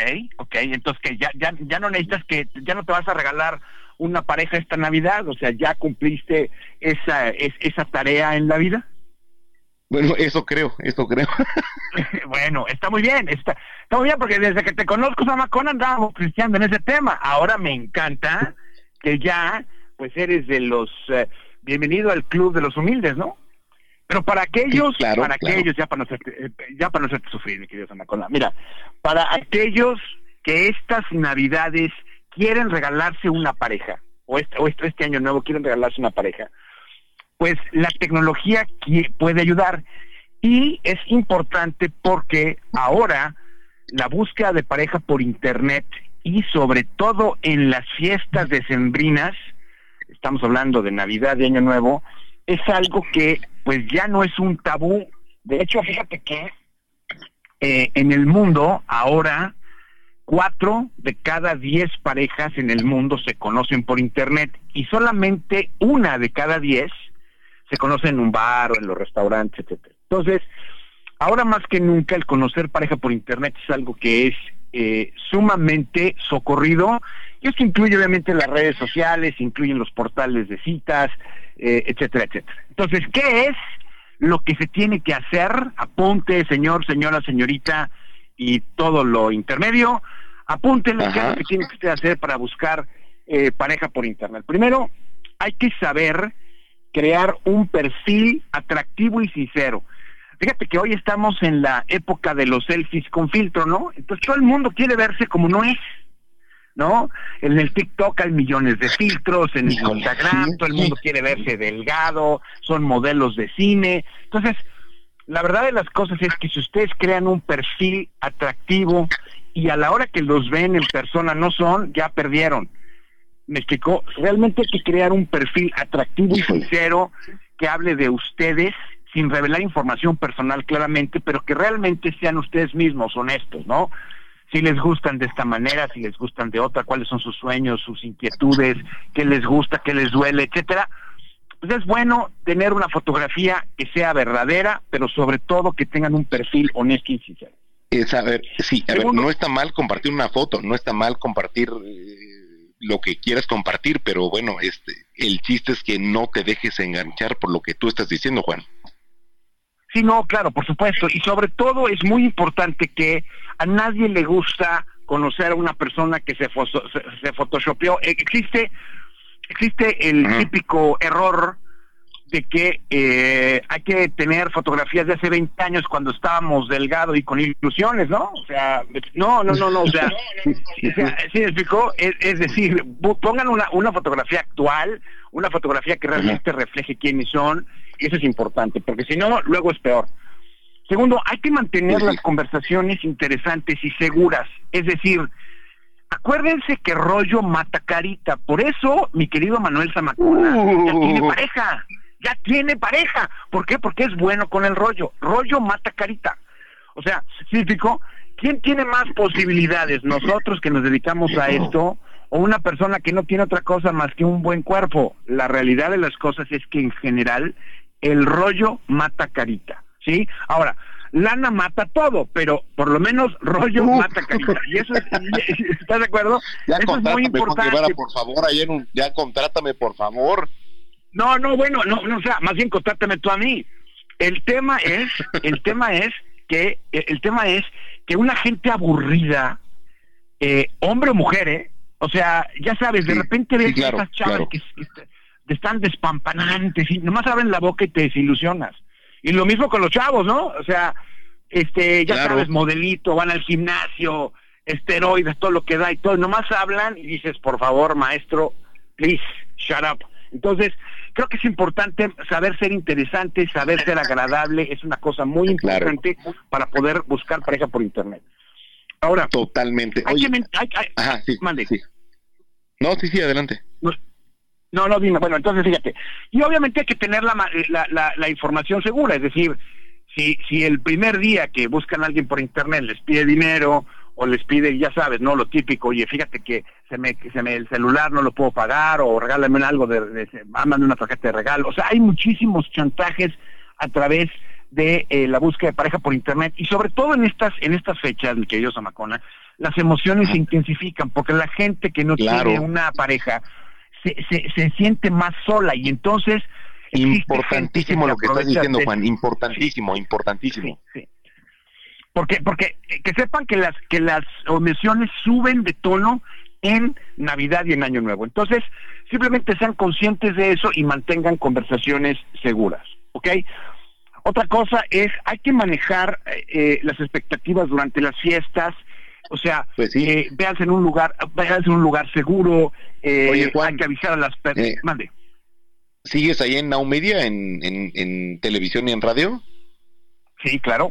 entonces que ya no necesitas ya no te vas a regalar una pareja esta Navidad, o sea, ya cumpliste esa tarea en la vida. Bueno, eso creo. Bueno, está muy bien, porque desde que te conozco, Zamacona, andábamos cristiando en ese tema. Ahora me encanta que ya, pues eres de los, bienvenido al club de los humildes, ¿no? Pero para aquellos, sí, claro, para no hacerte sufrir, mi querido Zamacona, mira, para aquellos que estas Navidades quieren regalarse una pareja, o este año nuevo quieren regalarse una pareja, pues la tecnología puede ayudar y es importante porque ahora la búsqueda de pareja por internet y sobre todo en las fiestas decembrinas, estamos hablando de Navidad y Año Nuevo, es algo que pues ya no es un tabú. De hecho, fíjate que en el mundo ahora 4 de cada 10 parejas en el mundo se conocen por internet y solamente 1 de cada 10 se conoce en un bar o en los restaurantes, etcétera. Entonces, ahora más que nunca el conocer pareja por internet es algo que es sumamente socorrido, y esto incluye obviamente las redes sociales, incluyen los portales de citas, etcétera, etcétera. Entonces, ¿qué es lo que se tiene que hacer? Apunte, señor, señora, señorita y todo lo intermedio, apúntenle qué es lo que tiene que usted hacer para buscar pareja por internet. Primero, hay que saber crear un perfil atractivo y sincero. Fíjate que hoy estamos en la época de los selfies con filtro, ¿no? Entonces todo el mundo quiere verse como no es, ¿no? En el TikTok hay millones de filtros, en Instagram todo el mundo quiere verse delgado, son modelos de cine. Entonces, la verdad de las cosas es que si ustedes crean un perfil atractivo y a la hora que los ven en persona no son, ya perdieron. Me explicó, realmente hay que crear un perfil atractivo y sincero que hable de ustedes sin revelar información personal claramente, pero que realmente sean ustedes mismos, honestos, ¿no? Si les gustan de esta manera, si les gustan de otra, cuáles son sus sueños, sus inquietudes, qué les gusta, qué les duele, etcétera. Pues es bueno tener una fotografía que sea verdadera, pero sobre todo que tengan un perfil honesto y sincero. Segundo, no está mal compartir una foto, no está mal compartir lo que quieras compartir, pero bueno, el chiste es que no te dejes enganchar por lo que tú estás diciendo, Juan. Sí, no, claro, por supuesto. Y sobre todo es muy importante que a nadie le gusta conocer a una persona que se photoshopeó. Existe el típico error de que hay que tener fotografías de hace 20 años cuando estábamos delgado y con ilusiones, ¿no? O sea, no, o sea, ¿sí me explicó? Es decir, pongan una fotografía actual, una fotografía que realmente refleje quiénes son, y eso es importante, porque si no, luego es peor. Segundo, hay que mantener las conversaciones interesantes y seguras, es decir, acuérdense que rollo mata carita, por eso mi querido Manuel Zamacona ya tiene pareja, ¿por qué? Porque es bueno con el rollo mata carita, o sea, significó, ¿quién tiene más posibilidades? Nosotros que nos dedicamos a esto, o una persona que no tiene otra cosa más que un buen cuerpo. La realidad de las cosas es que en general el rollo mata carita, ¿sí? Ahora, lana mata todo, pero por lo menos rollo mata carita. Y eso es, ¿estás de acuerdo? Ya eso es muy importante. Guevara, por favor, ya contrátame, por favor. No, o sea, más bien contrátame tú a mí. El tema es que una gente aburrida, hombre o mujer, o sea, ya sabes, de repente ves estas chavas que están despampanantes y nomás abren la boca y te desilusionas. Y lo mismo con los chavos, ¿no? O sea, sabes, modelito, van al gimnasio, esteroides, todo lo que da y todo, nomás hablan y dices, por favor, maestro, please, shut up. Entonces, creo que es importante saber ser interesante, saber ser agradable, es una cosa muy importante para poder buscar pareja por internet. Ahora, totalmente. Adelante. No, dime. Bueno, entonces fíjate. Y obviamente hay que tener la información segura, es decir, si el primer día que buscan a alguien por internet les pide dinero o les pide, ya sabes, ¿no? Lo típico, oye, fíjate que se me el celular no lo puedo pagar, o regálame algo, mándame una tarjeta de regalo. O sea, hay muchísimos chantajes a través de la búsqueda de pareja por internet, y sobre todo en estas fechas, mi querido Zamacona, las emociones se intensifican, porque la gente que no tiene una pareja se siente más sola, y entonces importantísimo lo que estás diciendo, Juan, importantísimo. Sí. Porque que sepan que las omisiones suben de tono en Navidad y en Año Nuevo. Entonces, simplemente sean conscientes de eso y mantengan conversaciones seguras, ¿ok? Otra cosa es, hay que manejar las expectativas durante las fiestas. O sea, pues sí. véanse en un lugar seguro. Oye, Juan, hay que avisar a las personas. Mande. ¿Sigues ahí en Now Media, en televisión y en radio? Sí, claro.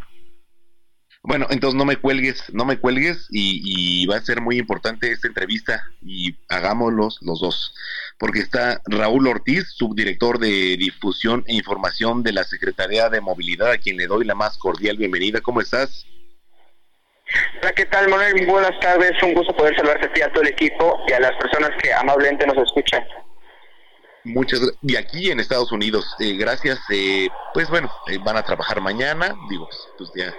Bueno, entonces no me cuelgues y va a ser muy importante esta entrevista y hagámoslos los dos, porque está Raúl Ortiz, subdirector de Difusión e Información de la Secretaría de Movilidad, a quien le doy la más cordial bienvenida. ¿Cómo estás? Hola, ¿qué tal, Manuel? Buenas tardes, un gusto poder saludarte a ti, a todo el equipo y a las personas que amablemente nos escuchan. Muchas gracias. Y aquí en Estados Unidos, gracias. Pues bueno, van a trabajar mañana, digo, pues ya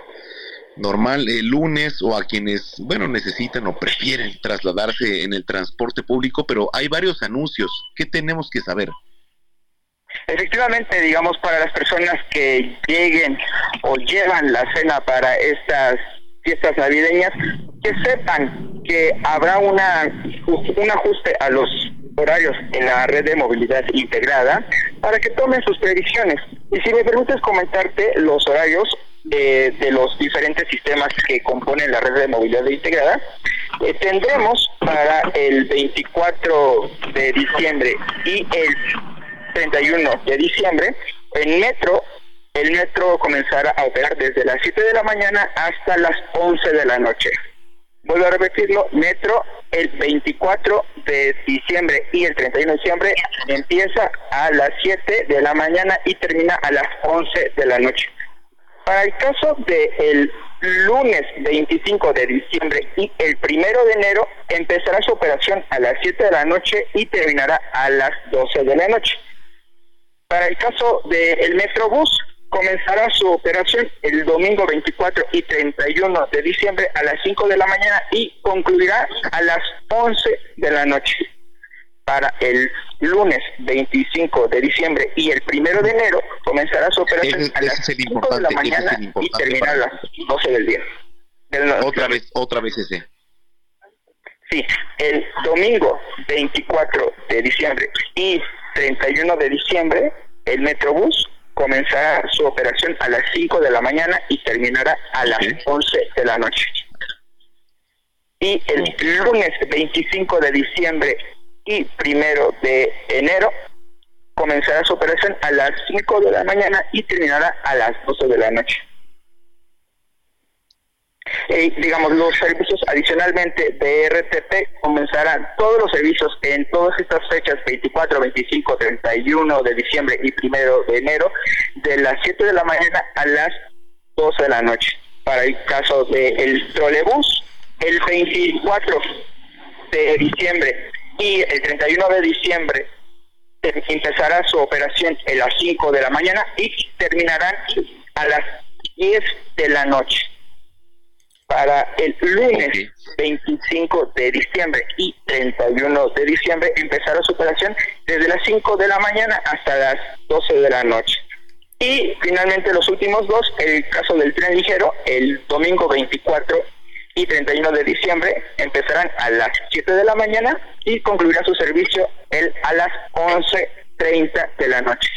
normal, el lunes, o a quienes, bueno, necesitan o prefieren trasladarse en el transporte público, pero hay varios anuncios. ¿Qué tenemos que saber? Efectivamente, digamos, para las personas que lleguen o llevan la cena para estas fiestas navideñas, que sepan que habrá un ajuste a los horarios en la red de movilidad integrada para que tomen sus previsiones. Y si me permites comentarte los horarios de los diferentes sistemas que componen la red de movilidad integrada, tendremos para el 24 de diciembre y el 31 de diciembre el metro. El metro comenzará a operar desde las 7 de la mañana hasta las 11 de la noche. Vuelvo a repetirlo, metro el 24 de diciembre y el 31 de diciembre empieza a las 7 de la mañana y termina a las 11 de la noche. Para el caso del lunes 25 de diciembre y el 1 de enero, empezará su operación a las 7 de la noche y terminará a las 12 de la noche. Para el caso del Metrobús, comenzará su operación el domingo 24 y 31 de diciembre a las 5 de la mañana y concluirá a las 11 de la noche. Para el lunes 25 de diciembre y el 1 de enero comenzará su operación a las 5 de la mañana y terminará a las 12 del día. Otra vez. Sí, el domingo 24 de diciembre y 31 de diciembre el Metrobús comenzará su operación a las 5 de la mañana y terminará a las 11 de la noche. Y el lunes 25 de diciembre y 1 de enero comenzará su operación a las 5 de la mañana y terminará a las 12 de la noche. Digamos, los servicios adicionalmente de RTP comenzarán todos los servicios en todas estas fechas, 24, 25, 31 de diciembre y 1 de enero, de las 7 de la mañana a las 12 de la noche. Para el caso del trolebús, el 24 de diciembre y el 31 de diciembre empezará su operación a las 5 de la mañana y terminarán a las 10 de la noche. Para el lunes 25 de diciembre y 31 de diciembre empezará su operación desde las 5 de la mañana hasta las 12 de la noche. Y finalmente los últimos dos, el caso del tren ligero, el domingo 24 y 31 de diciembre empezarán a las 7 de la mañana y concluirá su servicio a las 11:30 de la noche.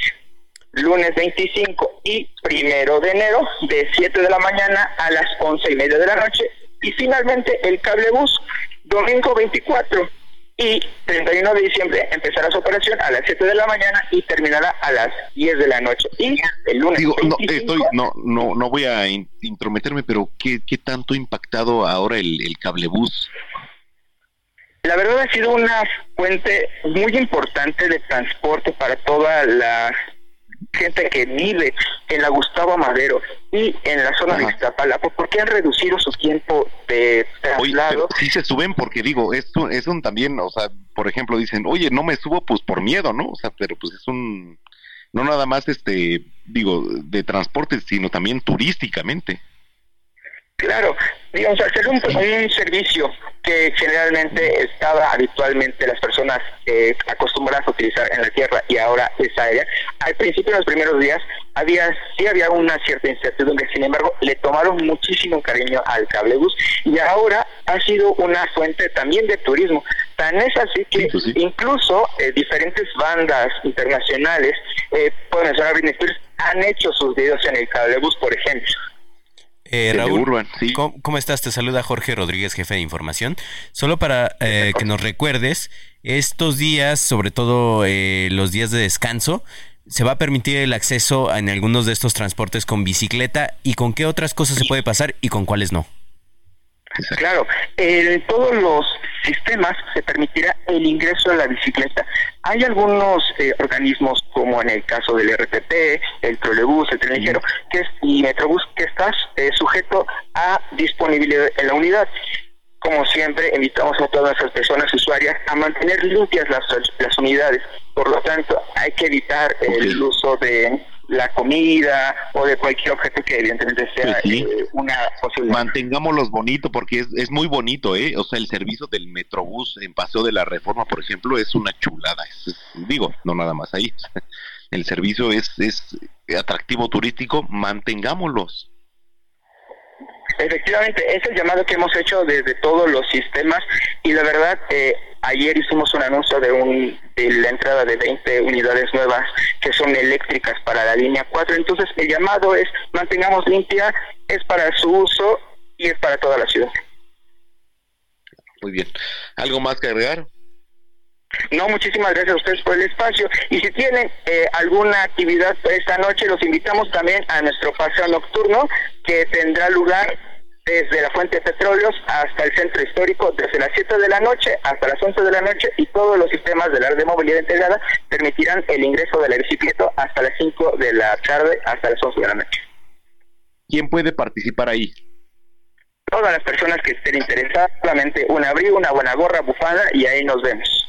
Lunes 25 y 1 de enero, de 7 de la mañana a las 11:30 de la noche. Y finalmente el cablebús, domingo 24 y 31 de diciembre, empezará su operación a las 7 de la mañana y terminará a las 10 de la noche. Y el lunes 25... No voy a intrometerme, pero ¿qué tanto ha impactado ahora el cablebús? La verdad ha sido una fuente muy importante de transporte para toda la gente que vive en la Gustavo Madero y en la zona de Iztapalapa, porque han reducido su tiempo de traslado. Oye, sí se suben porque digo, es un también, o sea, por ejemplo dicen, oye, no me subo pues por miedo, ¿no? O sea, pero pues es un, no nada más de transporte, sino también turísticamente. Claro, digamos, al ser un servicio que generalmente estaba habitualmente las personas acostumbradas a utilizar en la tierra y ahora es aérea, al principio, en los primeros días, había una cierta incertidumbre, sin embargo, le tomaron muchísimo cariño al cablebús y ahora ha sido una fuente también de turismo. Tan es así que incluso diferentes bandas internacionales, puedo mencionar a Britney Spears, han hecho sus videos en el cablebús, por ejemplo. Raúl, Urban, sí. ¿Cómo estás? Te saluda Jorge Rodríguez, jefe de información. Solo para que nos recuerdes, estos días, sobre todo los días de descanso, ¿Se va a permitir el acceso en algunos de estos transportes con bicicleta? ¿Y con qué otras cosas se puede pasar y con cuáles no? Claro, en todos los sistemas se permitirá el ingreso de la bicicleta. Hay algunos organismos, como en el caso del RTP, el trolebús, el tren ligero y metrobús, que estás sujeto a disponibilidad en la unidad. Como siempre, invitamos a todas las personas usuarias a mantener limpias las unidades. Por lo tanto, hay que evitar el uso de la comida o de cualquier objeto que evidentemente sea una posibilidad. Mantengámoslos bonito, porque es muy bonito, ¿eh? O sea, el servicio del Metrobús en Paseo de la Reforma, por ejemplo, es una chulada. Digo, no nada más ahí. El servicio es atractivo turístico, mantengámoslos. Efectivamente, es el llamado que hemos hecho desde todos los sistemas y la verdad, ayer hicimos un anuncio de la entrada de 20 unidades nuevas que son eléctricas para la línea 4, entonces el llamado es mantengamos limpia, es para su uso y es para toda la ciudad. Muy bien, ¿algo más que agregar? No, muchísimas gracias a ustedes por el espacio. Y si tienen alguna actividad esta noche, los invitamos también a nuestro paseo nocturno, que tendrá lugar desde la Fuente de Petróleos hasta el Centro Histórico, desde las 7 de la noche hasta las 11 de la noche, y todos los sistemas de la red de movilidad integrada permitirán el ingreso de la bicicleta hasta las 5 de la tarde hasta las 11 de la noche. ¿Quién puede participar ahí? Todas las personas que estén interesadas, solamente un abrigo, una buena gorra, bufanda, y ahí nos vemos.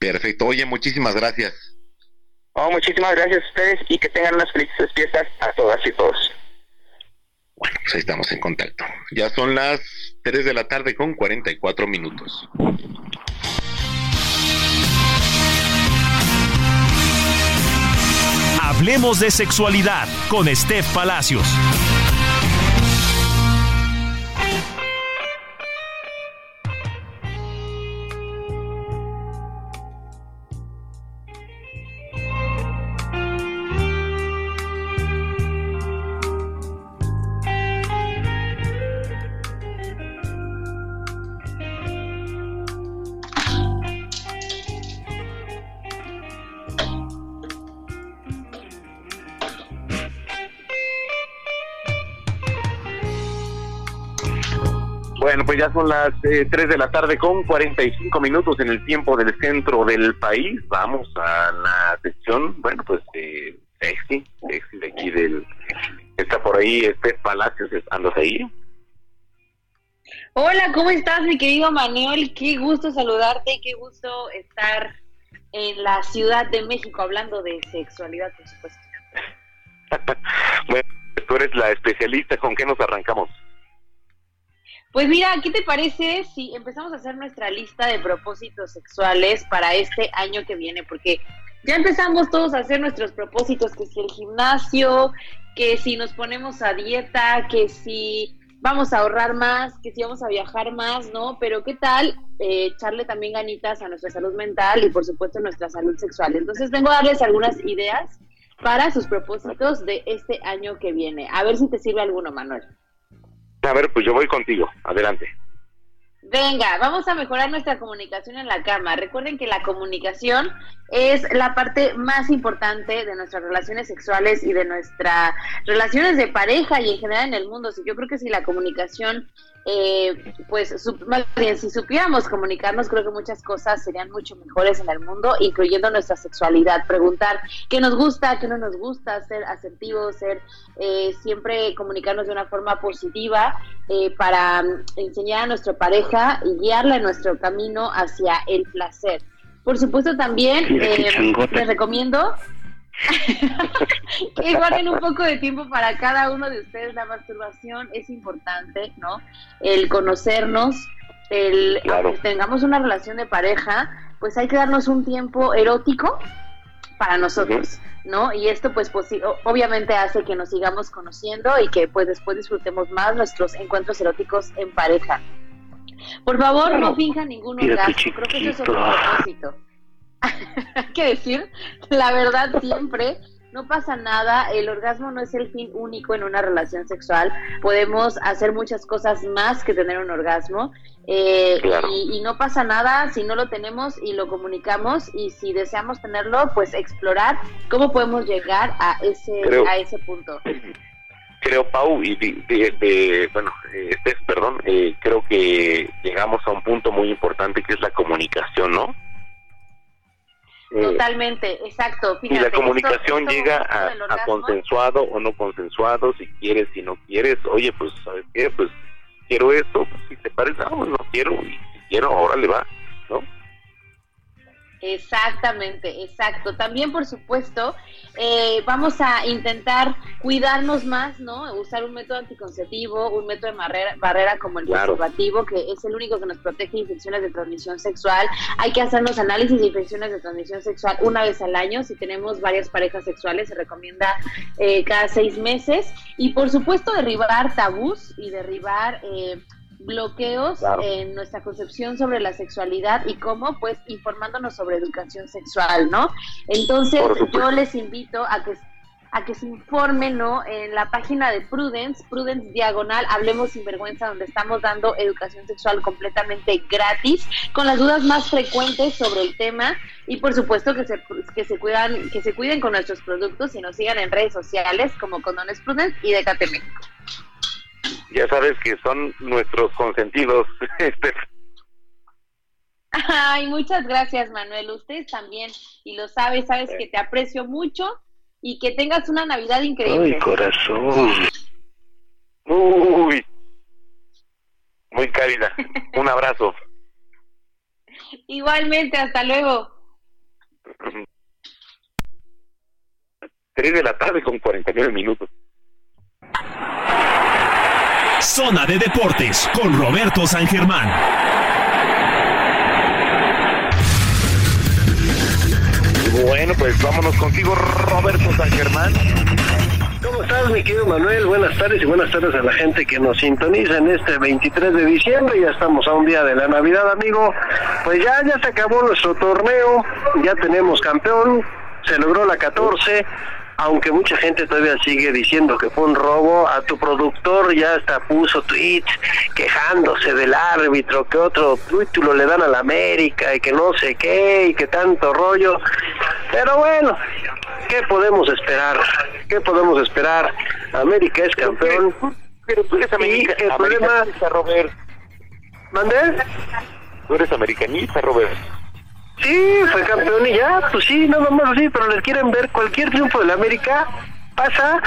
Perfecto, oye, muchísimas gracias. Oh, muchísimas gracias a ustedes y que tengan unas felices fiestas a todas y todos. Bueno, pues ahí estamos en contacto. Ya son las 3 de la tarde con 44 minutos. Hablemos de sexualidad con Steph Palacios. Bueno, pues ya son las 3 de la tarde con 45 minutos en el tiempo del centro del país. Vamos a la sección, bueno, pues sexy de aquí del... Está por ahí Palacios, ¿andas ahí? Hola, ¿cómo estás, mi querido Manuel? Qué gusto saludarte y qué gusto estar en la Ciudad de México hablando de sexualidad, por supuesto. Bueno, tú eres la especialista, ¿con qué nos arrancamos? Pues mira, ¿qué te parece si empezamos a hacer nuestra lista de propósitos sexuales para este año que viene? Porque ya empezamos todos a hacer nuestros propósitos, que si el gimnasio, que si nos ponemos a dieta, que si vamos a ahorrar más, que si vamos a viajar más, ¿no? Pero ¿qué tal echarle también ganitas a nuestra salud mental y por supuesto nuestra salud sexual? Entonces vengo a darles algunas ideas para sus propósitos de este año que viene. A ver si te sirve alguno, Manuel. A ver, pues yo voy contigo. Adelante. Venga, vamos a mejorar nuestra comunicación en la cama. Recuerden que la comunicación es la parte más importante de nuestras relaciones sexuales y de nuestras relaciones de pareja y en general en el mundo. Yo creo que si la comunicación, más bien, si supiéramos comunicarnos, creo que muchas cosas serían mucho mejores en el mundo, incluyendo nuestra sexualidad. Preguntar qué nos gusta, qué no nos gusta, ser asertivos, siempre comunicarnos de una forma positiva para enseñar a nuestra pareja y guiarla en nuestro camino hacia el placer. Por supuesto también les recomiendo que guarden un poco de tiempo para cada uno de ustedes. La masturbación es importante, ¿no? El conocernos, claro. Aunque tengamos una relación de pareja, pues hay que darnos un tiempo erótico para nosotros, ¿no? Y esto pues obviamente hace que nos sigamos conociendo y que pues después disfrutemos más nuestros encuentros eróticos en pareja. Por favor, no finjan ningún orgasmo. Creo que eso es otro propósito. Hay que decir, la verdad siempre, No pasa nada, el orgasmo no es el fin único en una relación sexual, podemos hacer muchas cosas más que tener un orgasmo, claro. y no pasa nada si no lo tenemos y lo comunicamos, y si deseamos tenerlo, pues explorar cómo podemos llegar a ese punto. Creo, Pau, y creo que llegamos a un punto muy importante que es la comunicación, ¿no? Totalmente, exacto. Fíjate, y la comunicación esto llega a consensuado o no consensuado, si quieres, si no quieres, oye, pues, ¿sabes qué? Pues, quiero esto, pues, si te parece, pues, no quiero, y si quiero, órale, va, ¿no? Exactamente, exacto. También, por supuesto, vamos a intentar cuidarnos más, ¿no? Usar un método anticonceptivo, un método de barrera como el preservativo, que es el único que nos protege de infecciones de transmisión sexual. Hay que hacernos análisis de infecciones de transmisión sexual una vez al año. Si tenemos varias parejas sexuales, se recomienda cada 6 meses. Y, por supuesto, derribar tabús y derribar... bloqueos en nuestra concepción sobre la sexualidad, y cómo, pues, informándonos sobre educación sexual, ¿no? Entonces, yo les invito a que se informen, ¿no? En la página de Prudence / Hablemos Sin Vergüenza, donde estamos dando educación sexual completamente gratis, con las dudas más frecuentes sobre el tema, y por supuesto que se cuiden con nuestros productos y nos sigan en redes sociales como Condones Prudence y Décate México. Ya sabes que son nuestros consentidos. Ay, muchas gracias, Manuel. Ustedes también. Y lo sabes que te aprecio mucho y que tengas una Navidad increíble. Ay, corazón. Uy. Muy cálida. Un abrazo. Igualmente, hasta luego. 3:49 p.m. Zona de Deportes con Roberto San Germán. Bueno, pues vámonos contigo, Roberto San Germán. ¿Cómo estás, mi querido Manuel? Buenas tardes, y buenas tardes a la gente que nos sintoniza en este 23 de diciembre. Ya estamos a un día de la Navidad, amigo. Pues ya se acabó nuestro torneo, ya tenemos campeón, se logró la 14. Aunque mucha gente todavía sigue diciendo que fue un robo, a tu productor ya hasta puso tweets quejándose del árbitro, que otro título le dan a la América y que no sé qué, y que tanto rollo. Pero bueno, ¿qué podemos esperar? ¿Qué podemos esperar? América es campeón. Pero tú eres americanista, y el problema... Robert. ¿Mandé? Tú eres americanista, Robert. Sí, fue campeón y ya, pues sí, nada más así, pero les quieren ver cualquier triunfo de la América pasa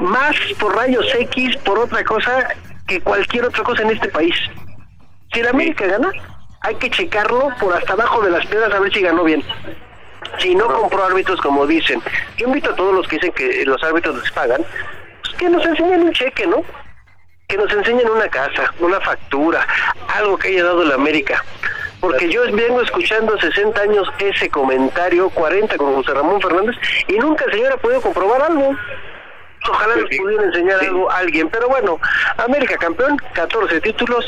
más por rayos X, por otra cosa, que cualquier otra cosa en este país. Si la América gana, hay que checarlo por hasta abajo de las piedras a ver si ganó bien. Si no compró árbitros, como dicen. Yo invito a todos los que dicen que los árbitros les pagan, pues que nos enseñen un cheque, ¿no? Que nos enseñen una casa, una factura, algo que haya dado la América. Porque yo vengo escuchando 60 años ese comentario, 40 con José Ramón Fernández, y nunca el señor ha podido comprobar algo. Ojalá nos pudiera enseñar algo a alguien. Pero bueno, América campeón, 14 títulos,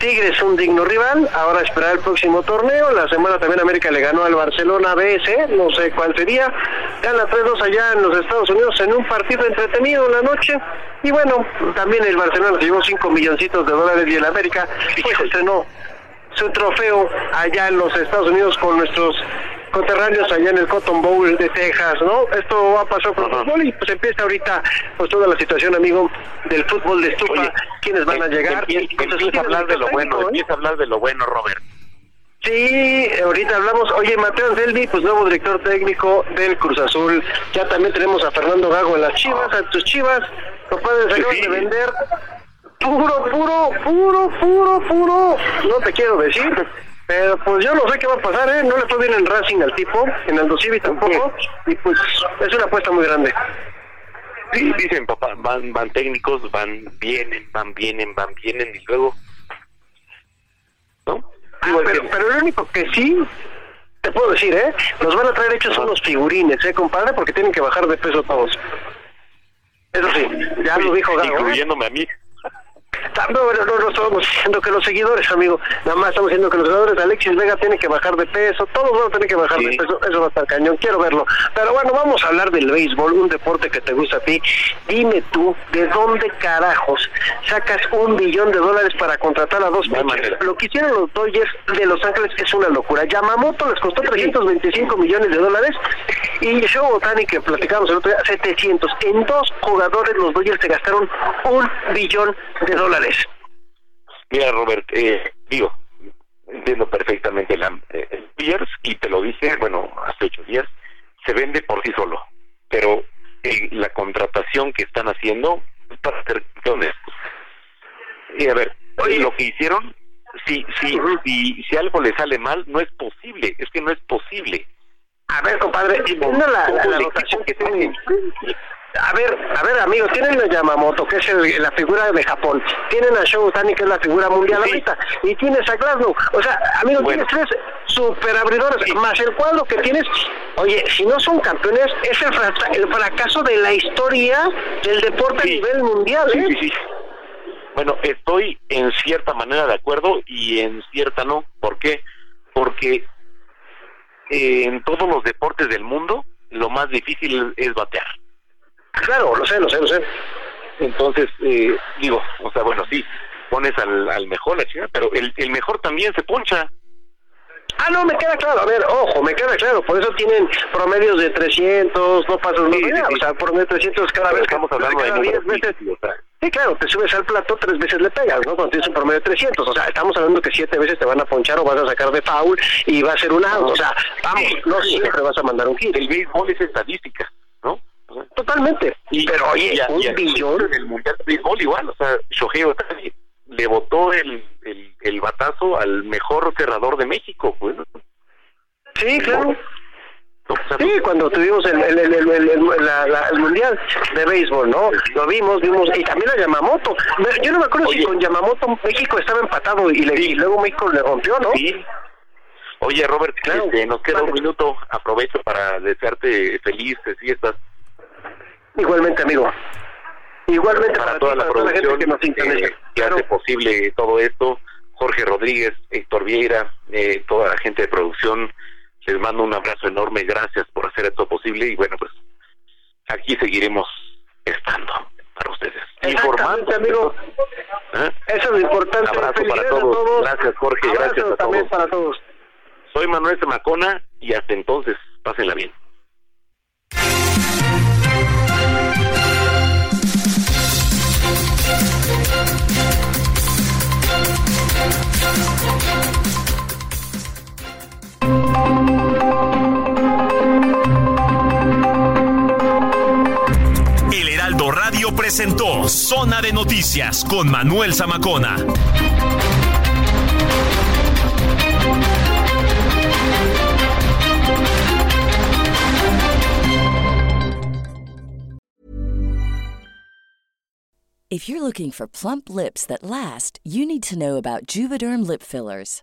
Tigres un digno rival, ahora esperar el próximo torneo. La semana también América le ganó al Barcelona BC, no sé cuál sería. Gana 3-2 allá en los Estados Unidos en un partido entretenido en la noche. Y bueno, también el Barcelona se llevó $5 milloncitos y el América pues estrenó su trofeo allá en los Estados Unidos con nuestros conterráneos allá en el Cotton Bowl de Texas, ¿no? Esto va a pasar con el fútbol y pues empieza ahorita pues toda la situación, amigo, del fútbol de estufa. Oye, ¿quiénes van a llegar? Empieza a hablar de lo bueno, empieza a hablar de lo bueno, Robert. Sí, ahorita hablamos. Oye, Mateo Anselmi, pues nuevo director técnico del Cruz Azul. Ya también tenemos a Fernando Gago en las Chivas, a tus Chivas. Lo pueden sacar de vender... Puro, no te quiero decir, pero pues yo no sé qué va a pasar, no le fue bien en Racing al tipo, en el Aldosivi tampoco, y pues es una apuesta muy grande. Sí, dicen, papá, van técnicos, van, vienen, y luego, ¿no? Pero lo único que sí te puedo decir, nos van a traer hechos unos figurines, compadre, porque tienen que bajar de peso todos. Eso sí, ya lo dijo Gago. Incluyéndome a mí. No estamos diciendo que los seguidores, amigo, nada más estamos diciendo que los seguidores. Alexis Vega tiene que bajar de peso, todos van a tener que bajar de peso, eso va a estar cañón, quiero verlo. Pero bueno, vamos a hablar del béisbol, un deporte que te gusta a ti. Dime tú, ¿de dónde carajos sacas $1 billón para contratar a dos pitchers? Lo que hicieron los Dodgers de Los Ángeles es una locura. Yamamoto les costó $325 millones y Shohei Ohtani, que platicamos el otro día, 700. En dos jugadores los Dodgers se gastaron $1 billón. Mira, Robert, entiendo perfectamente el Dodgers, y te lo dije, bueno, hace 8 días, se vende por sí solo, pero la contratación que están haciendo es para hacer millones. Y a ver, lo que hicieron, si algo le sale mal, no es posible. A ver, compadre, la rotación que tienen. A ver, amigos, tienen a Yamamoto, que es la figura de Japón, tienen a Shohei Ohtani, que es la figura mundial ahorita, y tienes a Glasnow. O sea, amigos, tienes 3 superabridores, más el cuadro que tienes. Oye, si no son campeones, es el fracaso de la historia del deporte a nivel mundial, ¿eh? Sí. Bueno, estoy en cierta manera de acuerdo y en cierta no. ¿Por qué? Porque en todos los deportes del mundo, lo más difícil es batear. Claro, lo sé. Entonces, pones al mejor, la chica, pero el mejor también se poncha. Ah, no, me queda claro, por eso tienen promedios de 300, no pasos más allá, o sea, promedio de 300 cada vez, estamos hablando cada de 10 veces. Sí, claro, te subes al plato, 3 veces le pegas, ¿no? Cuando tienes un promedio de 300, o sea, estamos hablando que 7 veces te van a ponchar o vas a sacar de foul y va a ser un out, o sea, no siempre vas a mandar un hit. El béisbol es estadística, ¿no? O sea, totalmente, pero oye, un billón. En el mundial de béisbol igual, o sea, Shohei Ohtani le botó el batazo al mejor cerrador de México, pues. Sí, claro. Sí, cuando tuvimos el mundial de béisbol, ¿no? Lo vimos, y también a Yamamoto. Yo no me acuerdo si con Yamamoto México estaba empatado y luego México le rompió, ¿no? Sí. Oye, Robert, claro, nos queda un minuto. Aprovecho para desearte felices fiestas. Igualmente, amigo. Igualmente para toda la producción que nos interesa, que hace posible todo esto. Jorge Rodríguez, Héctor Vieira, toda la gente de producción, les mando un abrazo enorme, gracias por hacer esto posible, y bueno, pues aquí seguiremos estando para ustedes. Informante, amigo. Eso es lo importante. Un abrazo para todos. Gracias, Jorge, gracias a todos. Para todos. Soy Manuel Zamacona y hasta entonces, pásenla bien. El Heraldo Radio presentó Zona de Noticias con Manuel Zamacona. If you're looking for plump lips that last, you need to know about Juvederm lip fillers.